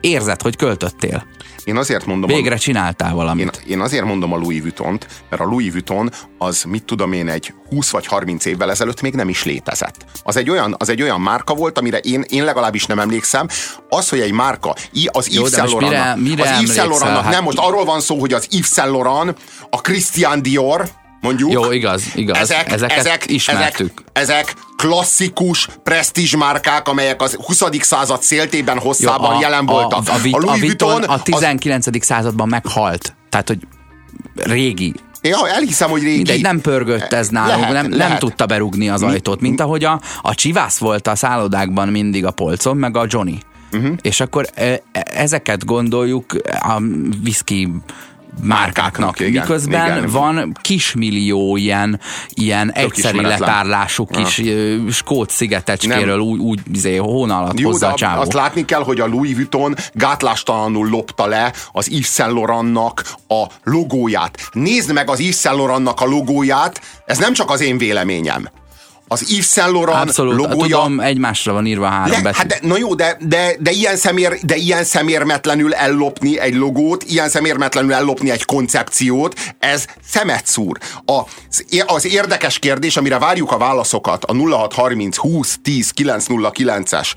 érzed, hogy költöttél. Én azért mondom... Végre a... csináltál valamit. Én, én azért mondom a Louis Vuittont, mert a Louis Vuitton az, mit tudom én, egy húsz vagy harminc évvel ezelőtt még nem is létezett. Az egy olyan, az egy olyan márka volt, amire én, én legalábbis nem emlékszem. Az, hogy egy márka, az Jó, Yves Saint Laurentnak... Mire, mire az Yves Saint Laurentnak, hát... nem, most arról van szó, hogy az Yves Saint Laurent, a Christian Dior... Mondjuk, jó, igaz, igaz. Ezek, Ezeket ezek, ismertük. Ezek, ezek klasszikus presztízsmárkák, amelyek az huszadik század széltében, hosszában jó, a, jelen voltak. A, a, a, a Louis Vuitton a tizenkilencedik Az... században meghalt. Tehát, hogy régi. Ja, elhiszem, hogy régi. Mindegy, nem pörgött ez nálunk, lehet, nem, lehet. nem tudta berúgni az ajtót, mint ahogy a, a Csivász volt a szállodákban mindig a polcon, meg a Johnny. Uh-huh. És akkor e, ezeket gondoljuk a whisky márkáknak, igen, miközben igen, van kismillió ilyen, ilyen egyszeri letárlású kis uh, skót szigetecskéről úgy, úgy izé, hónalat jó, hozzá a csávó. Azt látni kell, hogy a Louis Vuitton gátlástalanul lopta le az Yves Saint Laurentnak a logóját. Nézd meg az Yves Saint Laurentnak a logóját, ez nem csak az én véleményem. Az Yves Saint Laurent abszolút, logója... Tudom, egymásra van írva három le, betű. Hát de, na jó, de, de, de, ilyen szemér, de ilyen szemérmetlenül ellopni egy logót, ilyen szemérmetlenül ellopni egy koncepciót, ez szemetszúr. A, az érdekes kérdés, amire várjuk a válaszokat a nulla hat harminc húsz tíz kilenc nulla kilences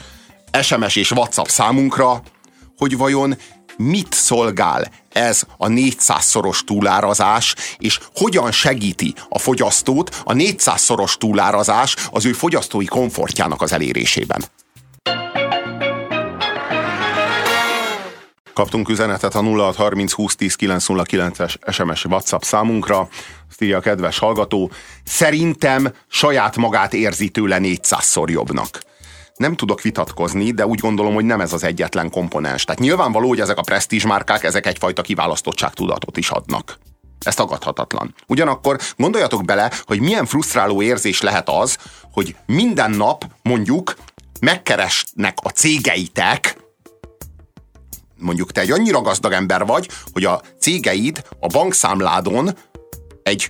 es em es és WhatsApp számunkra, hogy vajon mit szolgál ez a négyszázszoros túlárazás, és hogyan segíti a fogyasztót a négyszázszoros túlárazás az ő fogyasztói komfortjának az elérésében. Kaptunk üzenetet a nulla hat harminc húsz tíz kilenc nulla kilences es em es WhatsApp számunkra. Azt írja a kedves hallgató: szerintem saját magát érzi tőle négyszázszor jobbnak. Nem tudok vitatkozni, de úgy gondolom, hogy nem ez az egyetlen komponens. Tehát nyilvánvaló, hogy ezek a presztízsmárkák, ezek egyfajta kiválasztottságtudatot is adnak. Ez tagadhatatlan. Ugyanakkor gondoljatok bele, hogy milyen frusztráló érzés lehet az, hogy minden nap mondjuk megkeresnek a cégeitek, mondjuk te egy annyira gazdag ember vagy, hogy a cégeid a bankszámládon egy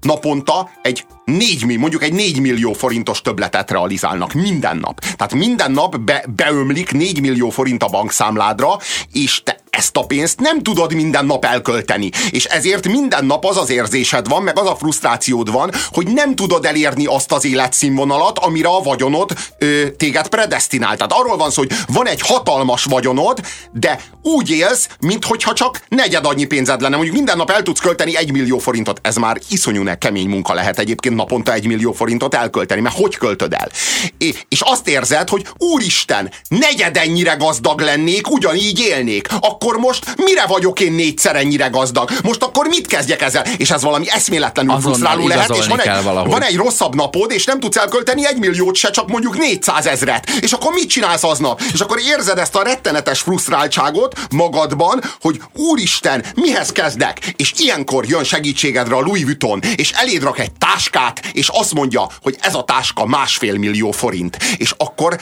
naponta egy négy, mondjuk egy négy millió forintos többletet realizálnak minden nap. Tehát minden nap be, beömlik négy millió forint a bankszámládra, és te ezt a pénzt nem tudod minden nap elkölteni. És ezért minden nap az az érzésed van, meg az a frusztrációd van, hogy nem tudod elérni azt az életszínvonalat, amire a vagyonod ö, téged predesztinál. Tehát arról van szó, hogy van egy hatalmas vagyonod, de úgy élsz, minthogyha csak negyed annyi pénzed lenne. Mondjuk minden nap el tudsz költeni egy millió forintot. Ez már iszonyú kemény munka lehet egyébként naponta egy millió forintot elkölteni, mert hogy költöd el? És azt érzed, hogy úristen, negyed ennyire gazdag lennék, ugyanígy élnék. Akkor most mire vagyok én négyszer ennyire gazdag? Most akkor mit kezdjek ezzel? És ez valami eszméletlenül frusztráló lehet, és van egy, van egy rosszabb napod, és nem tudsz elkölteni egy milliót se, csak mondjuk négyszázezret. És akkor mit csinálsz aznap? És akkor érzed ezt a rettenetes frusztráltságot magadban, hogy úristen, mihez kezdek? És ilyenkor jön segítségedre a Louis Vuitton, és eléd rak egy táskát, és azt mondja, hogy ez a táska másfél millió forint. És akkor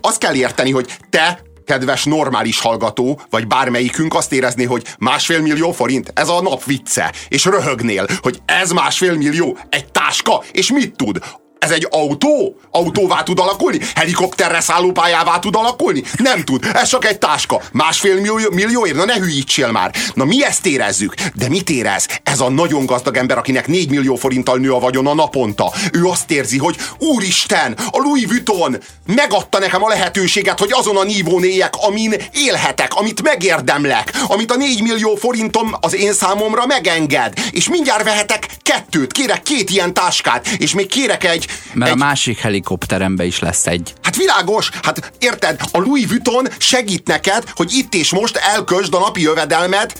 azt kell érteni, hogy te, kedves normális hallgató, vagy bármelyikünk azt érezné, hogy másfél millió forint, ez a nap vicce, és röhögnél, hogy ez másfél millió, egy táska, és mit tud? Ez egy autó? Autóvá tud alakulni? Helikopterre szállópályává tud alakulni? Nem tud. Ez csak egy táska. Másfél millió, millióért? Na ne hülyítsél már. Na mi ezt érezzük? De mit érez ez a nagyon gazdag ember, akinek négy millió forinttal nő a vagyona naponta? Ő azt érzi, hogy úristen, a Louis Vuitton megadta nekem a lehetőséget, hogy azon a nívón éljek, amin élhetek, amit megérdemlek, amit a négy millió forintom az én számomra megenged. És mindjárt vehetek kettőt. Kérek két ilyen táskát, és még kérek egy Mert egy... a másik helikopterembe is lesz egy. Hát világos, hát érted, a Louis Vuitton segít neked, hogy itt és most elköltsd a napi jövedelmed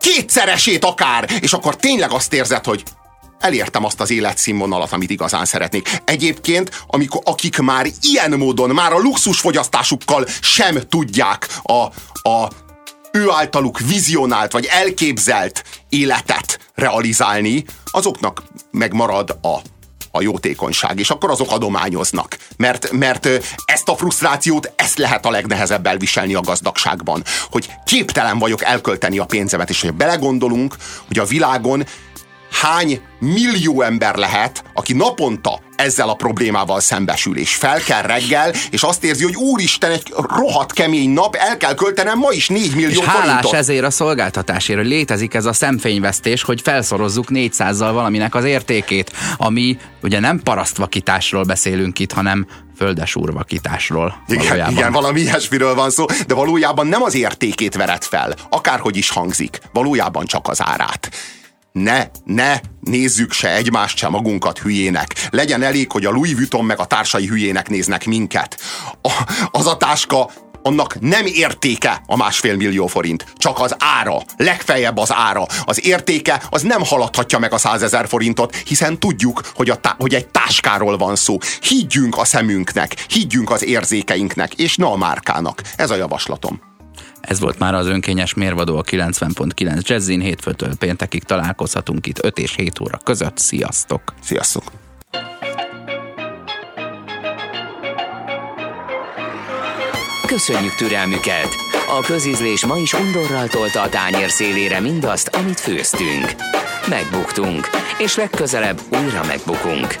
kétszeresét akár, és akkor tényleg azt érzed, hogy elértem azt az életszínvonalat, amit igazán szeretnék. Egyébként, amikor, akik már ilyen módon, már a luxusfogyasztásukkal sem tudják a, a ő általuk vizionált, vagy elképzelt életet realizálni, azoknak megmarad a a jótékonyság, és akkor azok adományoznak. Mert, mert ezt a frusztrációt, ezt lehet a legnehezebb elviselni a gazdagságban. Hogy képtelen vagyok elkölteni a pénzemet, és hogy belegondolunk, hogy a világon hány millió ember lehet, aki naponta ezzel a problémával szembesül, és fel kell reggel, és azt érzi, hogy úristen, egy rohadt kemény nap, el kell költenem ma is négy millió forintot. És hálás ezért a szolgáltatásért, hogy létezik ez a szemfényvesztés, hogy felszorozzuk négyszázzal valaminek az értékét, ami ugye nem parasztvakításról beszélünk itt, hanem földes úrvakításról. Igen, igen, valami ilyesmiről van szó, de valójában nem az értékét vered fel, akárhogy is hangzik, valójában csak az árát. Ne, ne nézzük se egymást, se magunkat hülyének. Legyen elég, hogy a Louis Vuitton meg a társai hülyének néznek minket. A, az a táska, annak nem értéke a másfél millió forint. Csak az ára, legfeljebb az ára. Az értéke, az nem haladhatja meg a százezer forintot, hiszen tudjuk, hogy, a tá- hogy egy táskáról van szó. Higgyünk a szemünknek, higgyünk az érzékeinknek, és ne a márkának. Ez a javaslatom. Ez volt már az önkényes mérvadó a kilencven pont kilenc Jazzin. Hétfőtől péntekig találkozhatunk itt öt és hét óra között. Sziasztok! Sziasztok! Köszönjük türelmüket! A közízlés ma is undorral tolta a tányér szélére mindazt, amit főztünk. Megbuktunk, és legközelebb újra megbukunk.